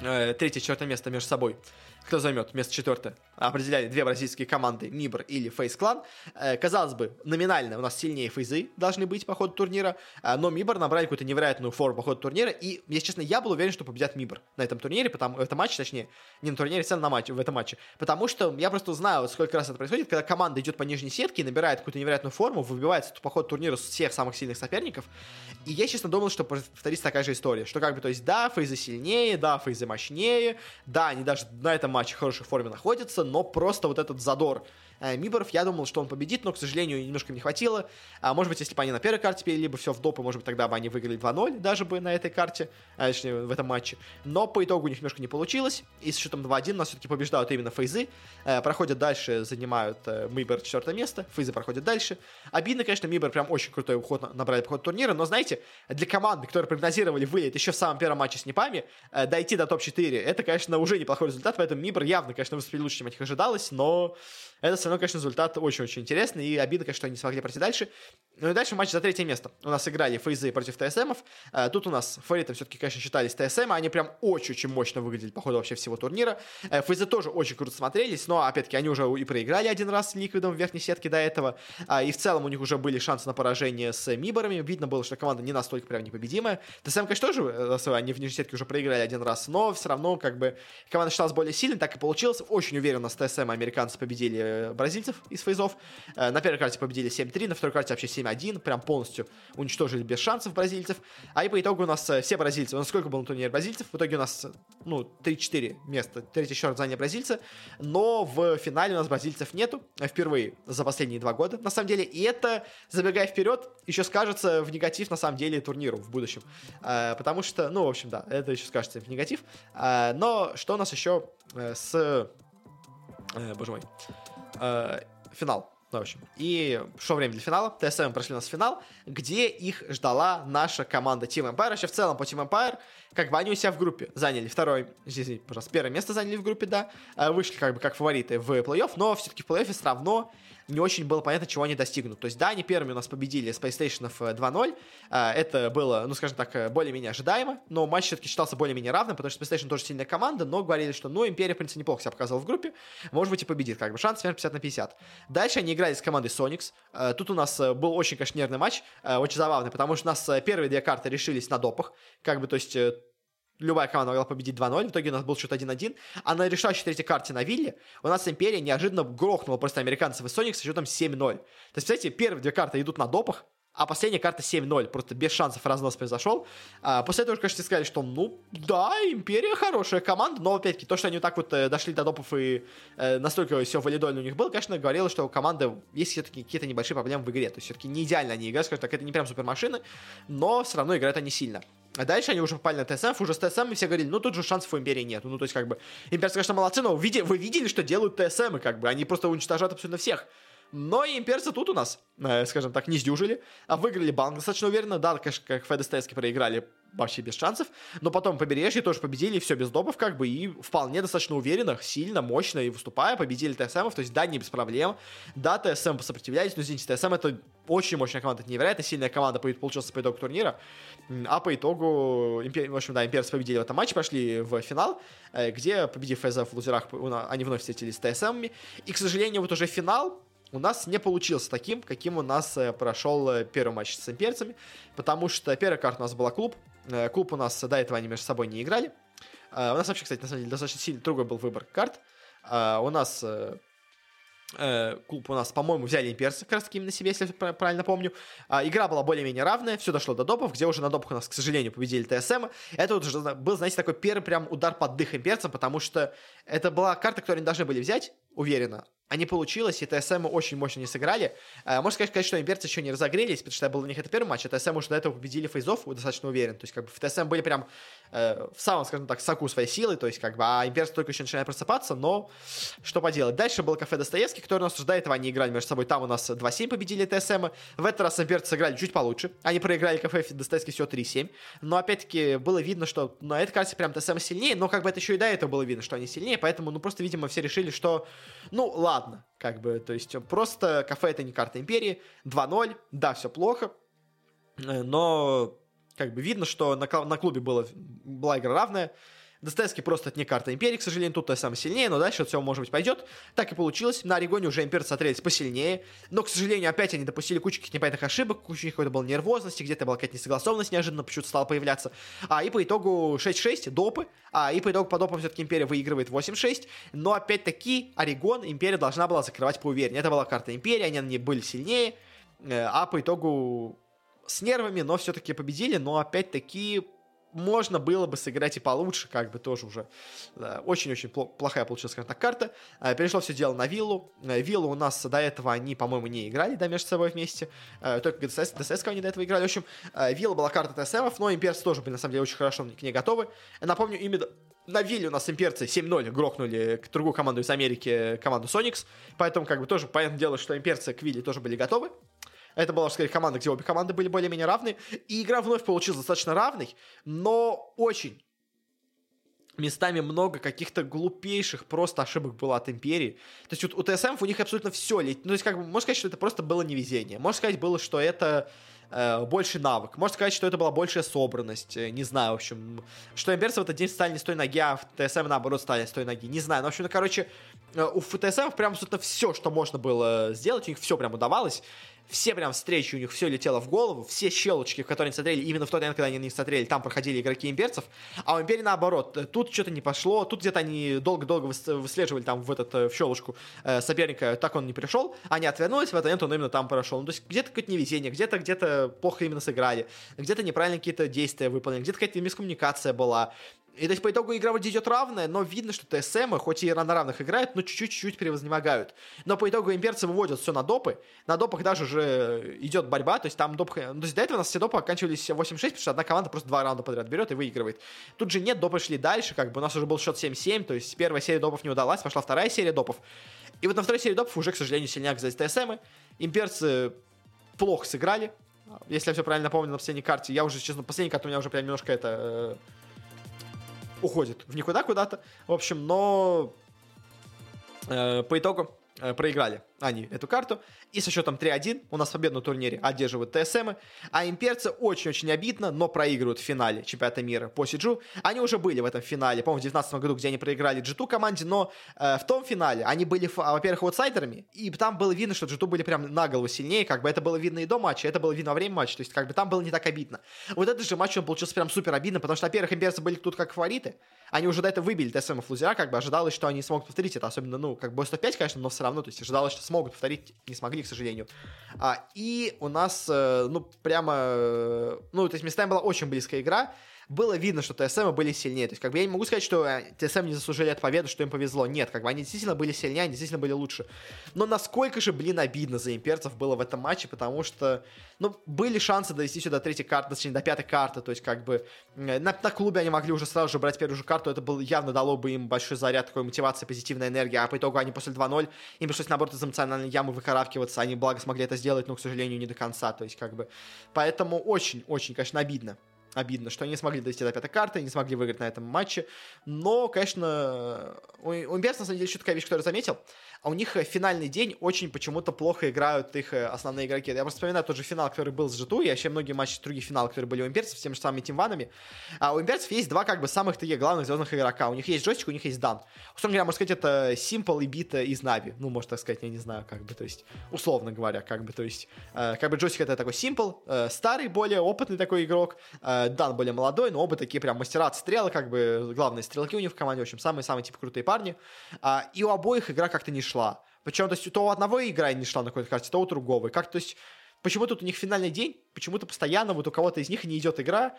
э, третье и четвертое место между собой, кто займет место четвертое, определяли две бразильские команды, Мибор или Фейз Клан. Э, казалось бы, номинально у нас сильнее Фейзы должны быть по ходу турнира, э, но Мибор набрали какую-то невероятную форму по ходу турнира, и, если честно, я был уверен, что победят Мибор на этом турнире, потому, это матч, точнее, не на турнире, а на матче, в этом матче, потому что я просто знаю, вот сколько раз это происходит, когда команда идет по нижней сетке и набирает какую-то невероятную форму, выбивается по ходу турнира с всех самых сильных соперников, и я, честно, думал, что повторится такая же история, что как бы, то есть, да, Фейзы сильнее, да, Фейзы мощнее, да, они даже на этом матче в хорошей форме находятся, но просто вот этот задор э, Миборов, я думал, что он победит, но, к сожалению, немножко им не хватило, а может быть, если бы они на первой карте либо все в допы, может быть, тогда бы они выиграли два ноль даже бы на этой карте, а, точнее, в этом матче, но по итогу у них немножко не получилось, и с счетом два один у нас все-таки побеждают именно Фейзы, э, проходят дальше, занимают э, Мибор четвертое место, Фейзы проходят дальше, обидно, конечно, Мибор прям очень крутой уход набрали по ходу турнира, но, знаете, для команды, которые прогнозировали вылет еще в самом первом матче с Непами, э, дойти до топ четыре, это, конечно, уже неплохой результат, поэтому Мибор явно, конечно, выступили лучше, чем от них ожидалось, но это все равно, конечно, результат очень-очень интересный, и обидно, конечно, что они не смогли пройти дальше. Ну и дальше матч за третье место. У нас играли Фейзы против ТСМов, э, тут у нас фаворитом все-таки, конечно, считались ТСМ, они прям очень-очень мощно выглядели по ходу вообще всего турнира. Э, Фейзы тоже очень круто смотрелись, но, опять-таки, они уже и проиграли один раз с Ликвидом в верхней сетке до этого, э, и в целом у них уже были шансы на поражение с Миборами, видно было, что команда не настолько прям непобедимая. ТСМ, конечно, тоже, они в нижней сетке уже проиграли один раз, но все равно, как бы, команда считалась более сильной, так и получилось. Очень уверенно с ТСМ американцы победили бразильцев из Фейзов. Э, на первой карте победили семь три, на второй карте вообще семь один, прям полностью уничтожили без шансов бразильцев. А и по итогу у нас все бразильцы, у нас сколько было на турнире бразильцев? В итоге у нас, ну, три-четыре места, третий еще раз заняли бразильцы, но в финале у нас бразильцев нету, впервые за последние два года, на самом деле, и это, забегая вперед, еще скажется в негатив, на самом деле, турниру в будущем, э, потому что, ну, в общем, да, это еще скажется в негатив, э, но что у нас еще э, с, э, боже мой, э, финал. Ну, в общем, и шло время для финала. ТСМ прошли у нас в финал, где их ждала наша команда Team Empire. Вообще, в целом, по Team Empire, как бы они у себя в группе заняли второе, извините, пожалуйста, первое место заняли в группе, да, вышли как бы как фавориты в плей-офф, но все-таки в плей-оффе все равно не очень было понятно, чего они достигнут. То есть, да, они первыми у нас победили Space Station два ноль, это было, ну, скажем так, более-менее ожидаемо, но матч все-таки считался более-менее равным, потому что Space Station тоже сильная команда, но говорили, что, ну, Империя, в принципе, неплохо себя показала в группе, может быть, и победит, как бы шанс примерно пятьдесят на пятьдесят. Дальше они играли с командой Соникс, тут у нас был очень, конечно, нервный матч, очень забавный, потому что у нас первые две карты решились на допах, как бы, то есть любая команда могла победить два ноль, в итоге у нас был счет один один, а на решающей третьей карте на вилле у нас Империя неожиданно грохнула просто американцев и Соник с счетом семь ноль. То есть, представляете, первые две карты идут на допах, а последняя карта семь ноль, просто без шансов разнос произошел. А после этого, конечно, сказали, что, ну, да, Империя хорошая команда, но, опять-таки, то, что они вот так вот э, дошли до допов и э, настолько все валидольно у них было, конечно, говорило, что у команды есть все-таки какие-то небольшие проблемы в игре. То есть, все-таки не идеально они играют, скажем так, это не прям супермашины, но все равно играют они сильно. А дальше они уже попали на ТСМ, уже с ТСМ, и все говорили, ну, тут же шансов у Империи нет. Ну, то есть, как бы, Имперцы, конечно, молодцы, но вы, вы видели, что делают ТСМы, как бы, они просто уничтожают абсолютно всех. Но и имперцы тут у нас, э, скажем так, не сдюжили, а выиграли банк достаточно уверенно. Да, конечно, как ФДСТСки проиграли вообще без шансов, но потом побережье тоже победили, все без допов, как бы, и вполне достаточно уверенно, сильно, мощно и выступая, победили ТСМов, то есть, да, не без проблем, да, ТСМ посопротивлялись, но, извините, ТСМ это очень мощная команда, это невероятно сильная команда получилась по итогу турнира, а по итогу, в общем, да, имперцы победили в этом матче, пошли в финал, где, победив ФЗ в лузерах, они вновь встретились с ТСМами, и, к сожалению, вот уже финал у нас не получился таким, каким у нас прошел первый матч с имперцами, потому что первая карта у нас была клуб. Клуб у нас до этого они между собой не играли. У нас вообще, кстати, на самом деле достаточно сильный другой был выбор карт. У нас клуб у нас, по-моему, взяли имперцы как раз таки именно себе, если я правильно помню. Игра была более-менее равная, все дошло до допов, где уже на допах у нас, к сожалению, победили ТСМ. Это вот уже был, знаете, такой первый прям удар под дых имперцам, потому что это была карта, которую они должны были взять, уверенно. А не получилось, и ТСМы очень мощно не сыграли. А, можно сказать, что имперцы еще не разогрелись, потому что был у них это первый матч, а ТСМ уже до этого победили фейзов достаточно уверенно. То есть, как бы, в ТСМ были прям э, в самом, скажем так, соку своей силы, то есть, как бы, а имперцы только еще начинают просыпаться, но что поделать. Дальше был кафе Достоевский, который у нас до этого они играли между собой, там у нас два семь победили ТСМы. В этот раз имперцы сыграли чуть получше, они проиграли кафе Достоевский все три семь, но, опять-таки, было видно, что на этой карте прям ТСМ сильнее, но, как бы, это еще и до этого было видно, что они сильнее, поэтому, ну, просто, видимо, все решили, что, ну, ладно, Ладно, как бы, то есть просто кафе это не карта Империи, два ноль, да, все плохо, но как бы видно, что на, на клубе было, была игра равная, Достоевский просто это не карта Империи, к сожалению, тут-то самое сильнее, но дальше все, может быть, пойдет. Так и получилось, на Орегоне уже имперцы смотрелись посильнее, но, к сожалению, опять они допустили кучу каких-то непонятных ошибок, кучу какой-то была нервозности, где-то была какая-то несогласованность неожиданно почему-то стала появляться, а и по итогу шесть шесть, допы, а и по итогу по допам все-таки Империя выигрывает восемь шесть, но опять-таки Орегон Империя должна была закрывать поувереннее, это была карта Империи, они на ней были сильнее, а по итогу с нервами, но все-таки победили, но опять-таки можно было бы сыграть и получше, как бы тоже уже да, очень-очень плохая получилась, скажем так, карта. Перешло все дело на виллу. Виллу у нас до этого они, по-моему, не играли, да, между собой вместе. Только ДСС, ДСС они до этого играли. В общем, вилла была карта ТСМов, но имперцы тоже были, на самом деле, очень хорошо к ней готовы. Напомню, именно на вилле у нас имперцы семь ноль грохнули другую команду из Америки, команду Соникс. Поэтому, как бы, тоже понятное дело, что имперцы к вилле тоже были готовы. Это была, скорее, команда, где обе команды были более-менее равны. И игра вновь получилась достаточно равной, но очень местами много каких-то глупейших просто ошибок было от Империи. То есть вот у ТСМ у них абсолютно все летит. Ну, то есть, как бы, можно сказать, что это просто было невезение. Можно сказать, было, что это э, больше навык. Можно сказать, что это была большая собранность. Не знаю, в общем, что имперцы в этот день стали не с той ноги, а в ТСМ, наоборот, стали с той ноги. Не знаю, ну, в общем, ну, короче, у ТСМ прям абсолютно все, что можно было сделать, у них все прям удавалось. Все прям встречи у них все летело в голову, все щелочки, в которые они смотрели, именно в тот момент, когда они на них смотрели, там проходили игроки имперцев, а у Империи наоборот, тут что-то не пошло, тут где-то они долго-долго выслеживали там в, этот, в щелочку соперника, так он не пришел, они отвернулись, в этот момент он именно там прошел, ну, то есть где-то какое-то невезение, где-то где-то плохо именно сыграли, где-то неправильно какие-то действия выполнили, где-то какая-то мискоммуникация была. И, то есть, по итогу игра вроде идет равная, но видно, что ТСМы, хоть и на равных играют, но чуть-чуть превознемогают. Но по итогу имперцы выводят все на допы. На допах даже уже идет борьба, то есть там доп... Ну, то есть до этого у нас все допы оканчивались восемь шесть, потому что одна команда просто два раунда подряд берет и выигрывает. Тут же нет, допы шли дальше, как бы у нас уже был счет семь семь, то есть первая серия допов не удалась, пошла вторая серия допов. И вот на второй серии допов уже, к сожалению, сильнее оказались ТСМы. Имперцы плохо сыграли, если я все правильно помню, на последней карте. Я уже, честно, последняя карта у меня уже прям немножко это... уходит в никуда куда-то, в общем, но э, по итогу э, проиграли а не эту карту. И со счетом три один у нас победу на турнире одерживают ТСМы. А имперцы очень-очень обидно, но проигрывают в финале чемпионата мира по Сиджу. Они уже были в этом финале, по-моему, в девятнадцатом году, где они проиграли джи ту команде, но э, в том финале они были, во-первых, аутсайдерами, и там было видно, что джи ту были прям на голову сильнее, как бы это было видно и до матча, это было видно во время матча, то есть как бы там было не так обидно. Вот этот же матч, он получился прям супер обидно, потому что, во-первых, имперцы были тут как фавориты, они уже до этого выбили ТСМов лузера, как бы ожидалось, что они смогут повторить это, особенно, ну, как бы сто пять, конечно, но все равно, то есть ожидалось, что смогут повторить, не смогли, к сожалению. А, и у нас, э, ну, прямо, э, ну, то есть местами была очень близкая игра, было видно, что ТСМы были сильнее. То есть, как бы я не могу сказать, что ТСМ не заслужили эту победу, что им повезло. Нет, как бы они действительно были сильнее, они действительно были лучше. Но насколько же, блин, обидно за имперцев было в этом матче, потому что, ну, были шансы довести сюда третьей карты, точнее, до пятой карты. То есть, как бы, на, на клубе они могли уже сразу же брать первую же карту. Это было, явно дало бы им большой заряд такой мотивации, позитивной энергии. А по итогу они после два ноль, им пришлось, наоборот, из эмоциональной ямы выкарабкиваться. Они, благо, смогли это сделать, но, к сожалению, не до конца. То есть, как бы, поэтому очень-очень, конечно, обидно. Обидно, что они не смогли довести до пятой карты, не смогли выиграть на этом матче. Но, конечно, у, у имперцев, на самом деле, еще такая вещь, которую я заметил. А у них финальный день очень почему-то плохо играют их основные игроки. Я просто вспоминаю тот же финал, который был с джи ту, и вообще многие матчи, другие финалы, которые были у имперцев, с теми же самыми тимванами. А у имперцев есть два, как бы, самых таких главных звездных игрока. У них есть джойстик, у них есть дан. Условно говоря, можно сказать, это Simple и Бита из нави. Ну, можно так сказать, я не знаю, как бы, то есть, условно говоря, как бы, то есть, э, как бы джойстик это такой Simple, э, старый, более опытный такой игрок, э, дан более молодой, но оба такие прям мастера от стрелы, как бы, главные стрелки у них в команде, в общем, самые-самые, типа, крутые парни. Э, и у обоих игра как-то не шла. Причем, то есть, то у одного игра не шла на какой-то карте, то у другого. И как, то есть, почему тут у них финальный день, почему-то постоянно вот у кого-то из них не идет игра.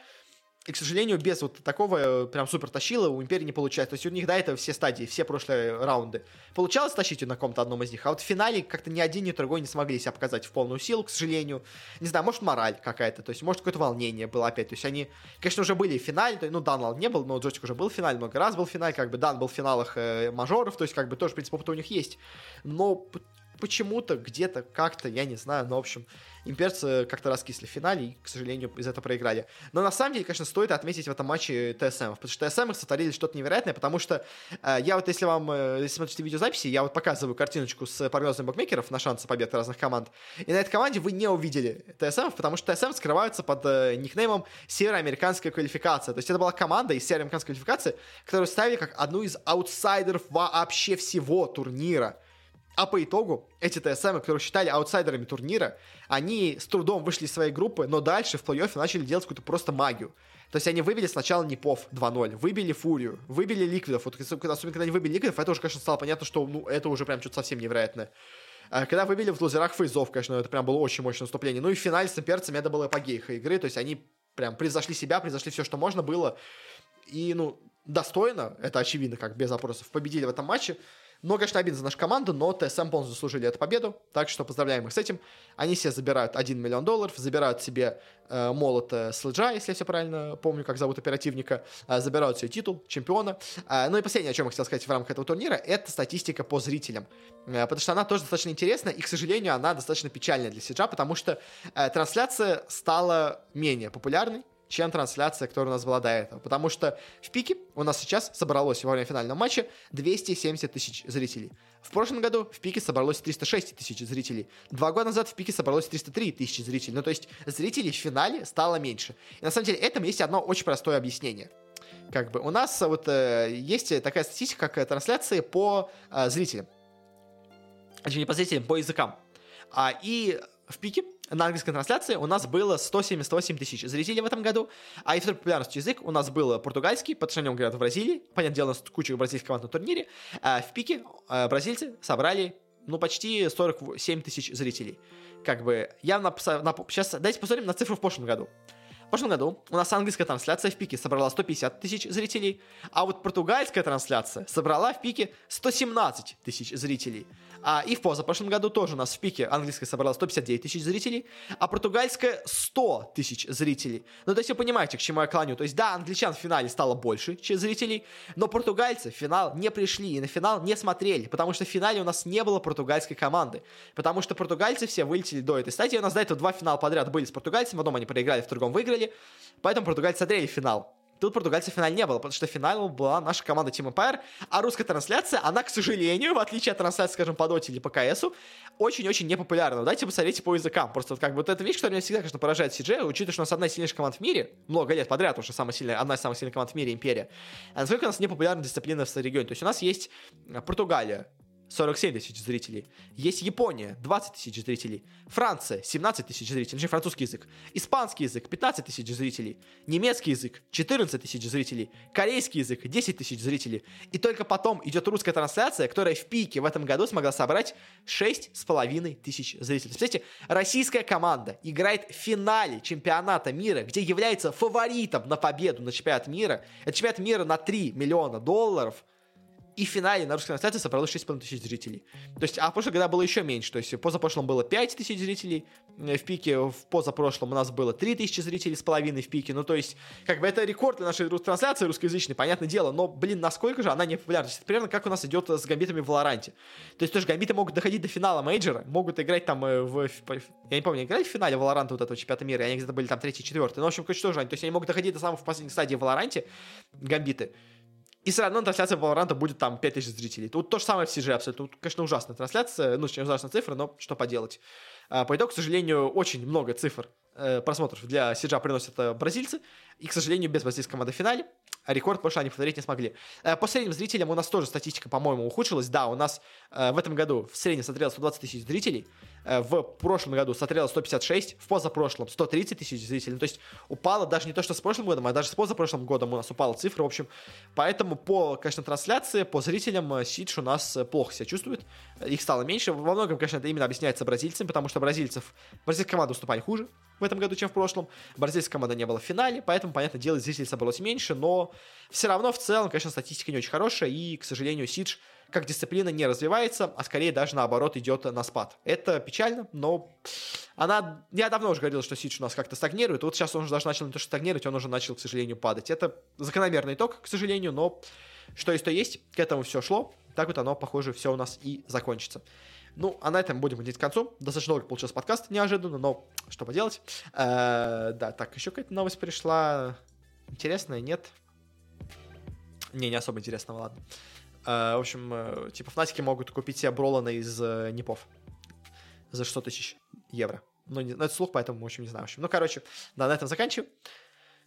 И, к сожалению, без вот такого прям супер тащила у Империи не получается. То есть у них до этого все стадии, все прошлые раунды. Получалось тащить на ком-то одном из них, а вот в финале как-то ни один, ни другой не смогли себя показать в полную силу, к сожалению. Не знаю, может, мораль какая-то, то есть, может, какое-то волнение было опять. То есть они, конечно, уже были в финале, ну, Дан не был, но Джойстик уже был в финале, много раз был в финале, как бы Дан был в финалах э, мажоров, то есть, как бы, тоже, в принципе, опыт у них есть. Но почему-то, где-то, как-то, я не знаю, но, в общем, имперцы как-то раскисли в финале и, к сожалению, из-за этого проиграли. Но на самом деле, конечно, стоит отметить в этом матче ТСМ, потому что ТСМ сотворили что-то невероятное, потому что э, я вот, если вам э, если смотрите видеозаписи, я вот показываю картиночку с прогнозами букмекеров на шансы побед разных команд, и на этой команде вы не увидели ТСМ, потому что ТСМ скрываются под э, никнеймом «Североамериканская квалификация». То есть это была команда из североамериканской квалификации, которую ставили как одну из аутсайдеров вообще всего турнира. А по итогу эти ТСМы, которые считали аутсайдерами турнира, они с трудом вышли из своей группы, но дальше в плей-оффе начали делать какую-то просто магию. То есть они выбили сначала Непов два ноль, выбили Фурию, выбили Ликвидов. Вот, особенно когда они выбили Ликвидов, это уже, конечно, стало понятно, что ну, это уже прям что-то совсем невероятное. Когда выбили в лузерах Фейзов, конечно, это прям было очень мощное наступление. Ну и в финале с имперцами это было эпогей их игры, то есть они прям превзошли себя, превзошли все, что можно было. И, ну, достойно, это очевидно, как без опросов, победили в этом матче. Но, конечно, обидно за нашу команду, но ТСМ полностью заслужили эту победу, так что поздравляем их с этим. Они все забирают один миллион долларов, забирают себе э, молот э, Слэджа, если я все правильно помню, как зовут оперативника, э, забирают себе титул чемпиона. Э, ну и последнее, о чем я хотел сказать в рамках этого турнира, это статистика по зрителям, э, потому что она тоже достаточно интересна, и, к сожалению, она достаточно печальная для Сиджа, потому что э, трансляция стала менее популярной, чем трансляция, которая у нас была до этого. Потому что в пике у нас сейчас собралось во время финального матча двести семьдесят тысяч зрителей. В прошлом году в пике собралось триста шесть тысяч зрителей. Два года назад в пике собралось триста три тысячи зрителей. Ну, то есть зрителей в финале стало меньше. И на самом деле этому есть одно очень простое объяснение. Как бы у нас вот э, есть такая статистика, как трансляции по э, зрителям. Точнее, не по зрителям, по языкам. А, и в пике на английской трансляции у нас было сто семьдесят восемь тысяч зрителей в этом году, а и второй популярностью язык у нас был португальский, по отношению говорят в Бразилии, понятное дело, у нас куча бразильских команд на турнире, а в пике а, бразильцы собрали, ну, почти сорок семь тысяч зрителей, как бы, явно, на, сейчас давайте посмотрим на цифру в прошлом году. В прошлом году у нас английская трансляция в пике собрала сто пятьдесят тысяч зрителей, а вот португальская трансляция собрала в пике сто семнадцать тысяч зрителей. А, и в позапрошлом году тоже у нас в пике английская собрала сто пятьдесят девять тысяч зрителей, а португальская сто тысяч зрителей. Ну, то есть вы понимаете, к чему я клоню. То есть, да, англичан в финале стало больше, чем зрителей, но португальцы в финал не пришли и на финал не смотрели, потому что в финале у нас не было португальской команды, потому что португальцы все вылетели до этой стадии. У нас до этого два финала подряд были с португальцами, в одном они проиграли, в другом выиграли, поэтому португальцы смотрели финал. тут португальцев в финале не было, потому что в финале была наша команда Team Empire, а русская трансляция, она, к сожалению, в отличие от трансляции, скажем, по Доте или по КСу, очень-очень непопулярна. Давайте посмотрите по языкам. Просто вот как бы вот эта вещь, которая меня всегда, конечно, поражает си джи, учитывая, что у нас одна из сильнейших команд в мире, много лет подряд, потому что самая сильная, одна из самых сильных команд в мире, Империя, а насколько у нас непопулярна дисциплина в регионе. То есть у нас есть Португалия, сорок семь тысяч зрителей. Есть Япония, двадцать тысяч зрителей. Франция, семнадцать тысяч зрителей. Значит, французский язык. Испанский язык, пятнадцать тысяч зрителей. Немецкий язык, четырнадцать тысяч зрителей. Корейский язык, десять тысяч зрителей. И только потом идет русская трансляция, которая в пике в этом году смогла собрать шесть с половиной тысяч зрителей. Представляете, российская команда играет в финале чемпионата мира, где является фаворитом на победу на чемпионат мира. Это чемпионат мира на три миллиона долларов. И в финале на русской трансляции собралось шесть с половиной тысяч зрителей. То есть, а в прошлом году было еще меньше. То есть, в позапрошлом было пять тысяч зрителей в пике, в позапрошлом у нас было три тысячи зрителей с половиной в пике. Ну, то есть, как бы это рекорд для нашей трансляции русскоязычной, понятное дело. Но, блин, насколько же она не популярна? Это примерно как у нас идет с гамбитами в Лоранте. То есть, тоже гамбиты могут доходить до финала мейджора, могут играть там в... Я не помню, играли в финале в Лоранте вот этого чемпионата мира, они где-то были там третий-четвертый. Ну, в общем, короче, тоже они. То есть, они могут доходить до самых последних стадий в Лоранте, гамбиты. И все равно трансляция Valorant будет там пять тысяч зрителей. Тут то же самое в си джи абсолютно. Тут, конечно, ужасная трансляция, ну, очень ужасная цифра, но что поделать. По итогу, к сожалению, очень много цифр э, просмотров для си джи приносят бразильцы. И, к сожалению, без бразильской команды в финале. Рекорд прошлого они повторить не смогли. По средним зрителям у нас тоже статистика, по-моему, ухудшилась. Да, у нас э, в этом году в среднем смотрело сто двадцать тысяч зрителей. Э, в прошлом году смотрело сто пятьдесят шесть. В позапрошлом сто тридцать тысяч зрителей. Ну, то есть упало даже не то, что с прошлым годом, а даже с позапрошлым годом у нас упала цифра. В общем, поэтому по, конечно, трансляции, по зрителям Сидж у нас плохо себя чувствует. Их стало меньше. Во многом, конечно, это именно объясняется бразильцам, потому что бразильцев, бразильская команда уступали хуже в этом году, чем в прошлом. Бразильская команда не была в финале, поэтому, понятное дело, зрителей собралось меньше, но все равно в целом, конечно, статистика не очень хорошая, и, к сожалению, Сидж как дисциплина не развивается, а скорее даже наоборот идет на спад. Это печально, но она... Я давно уже говорил, что Сидж у нас как-то стагнирует, вот сейчас он уже даже начал не то, что стагнировать, он уже начал, к сожалению, падать. Это закономерный итог, к сожалению, но что есть, то есть, к этому все шло, так вот оно, похоже, все у нас и закончится. Ну, а на этом будем ходить к концу. Достаточно долго получился подкаст, неожиданно, но что поделать. Э-э, да, так, еще какая-то новость пришла. Интересная, нет? Не, не особо интересного, ладно. Э-э, в общем, типа, фнатики могут купить себе Бролана из Непов за шестьсот тысяч евро. Ну, не, ну, это слух, поэтому, в общем, не знаю. В общем, ну, короче, да, на этом заканчиваю.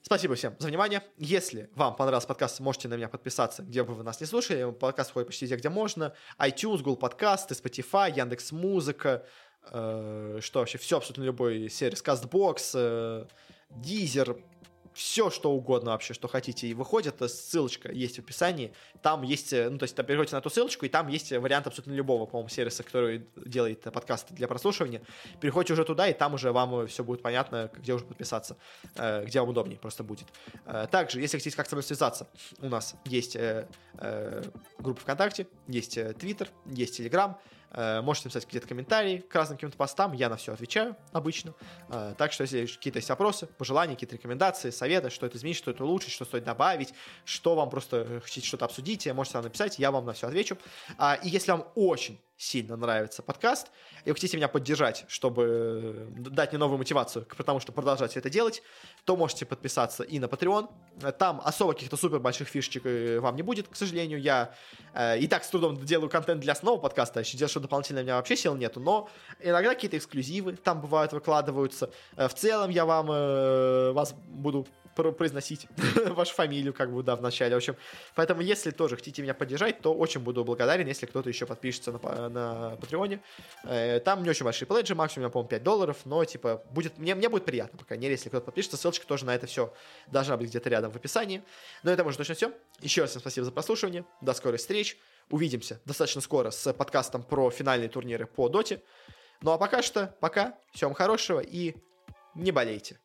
Спасибо всем за внимание. Если вам понравился подкаст, можете на меня подписаться, где бы вы нас не слушали. Подкаст входит почти везде, где можно. iTunes, Google подкасты, Spotify, Яндекс.Музыка. Э, что вообще? Все, абсолютно любой сервис. Кастбокс, э, Deezer. Все, что угодно вообще, что хотите. И выходит, ссылочка есть в описании. Там есть, ну, то есть, там переходите на ту ссылочку, и там есть вариант абсолютно любого, по-моему, сервиса, который делает подкасты для прослушивания. Переходите уже туда, и там уже вам все будет понятно, где уже подписаться, где вам удобнее просто будет. Также, если хотите как-то со мной связаться, у нас есть группа ВКонтакте, есть Твиттер, есть Телеграм. Можете написать где-то комментарии к разным каким-то постам, я на все отвечаю обычно. Так что, если какие-то есть вопросы, пожелания, какие-то рекомендации, советы, что это изменить, что это улучшить, что стоит добавить, что вам просто хотите что-то обсудить, можете нам написать, я вам на все отвечу. И если вам очень сильно нравится подкаст, и вы хотите меня поддержать, чтобы дать мне новую мотивацию к тому, чтобы продолжать это делать, то можете подписаться и на Patreon. Там особо каких-то супер больших фишечек вам не будет, к сожалению. Я э, и так с трудом делаю контент для основного подкаста, еще делать что-то дополнительное у меня вообще сил нету, но иногда какие-то эксклюзивы там бывают, выкладываются. В целом я вам э, вас буду произносить вашу фамилию, как бы, да, в начале. В общем, поэтому, если тоже хотите меня поддержать, то очень буду благодарен, если кто-то еще подпишется на, на Патреоне. Э, там не очень большие пледжи, максимум, по-моему, пять долларов, но, типа, будет, мне, мне будет приятно, по крайней мере, если кто-то подпишется. Ссылочка тоже на это все должна быть где-то рядом в описании. Но это уже точно все. Еще раз всем спасибо за прослушивание. До скорых встреч. Увидимся достаточно скоро с подкастом про финальные турниры по Доте. Ну, а пока что, пока. Всем хорошего и не болейте.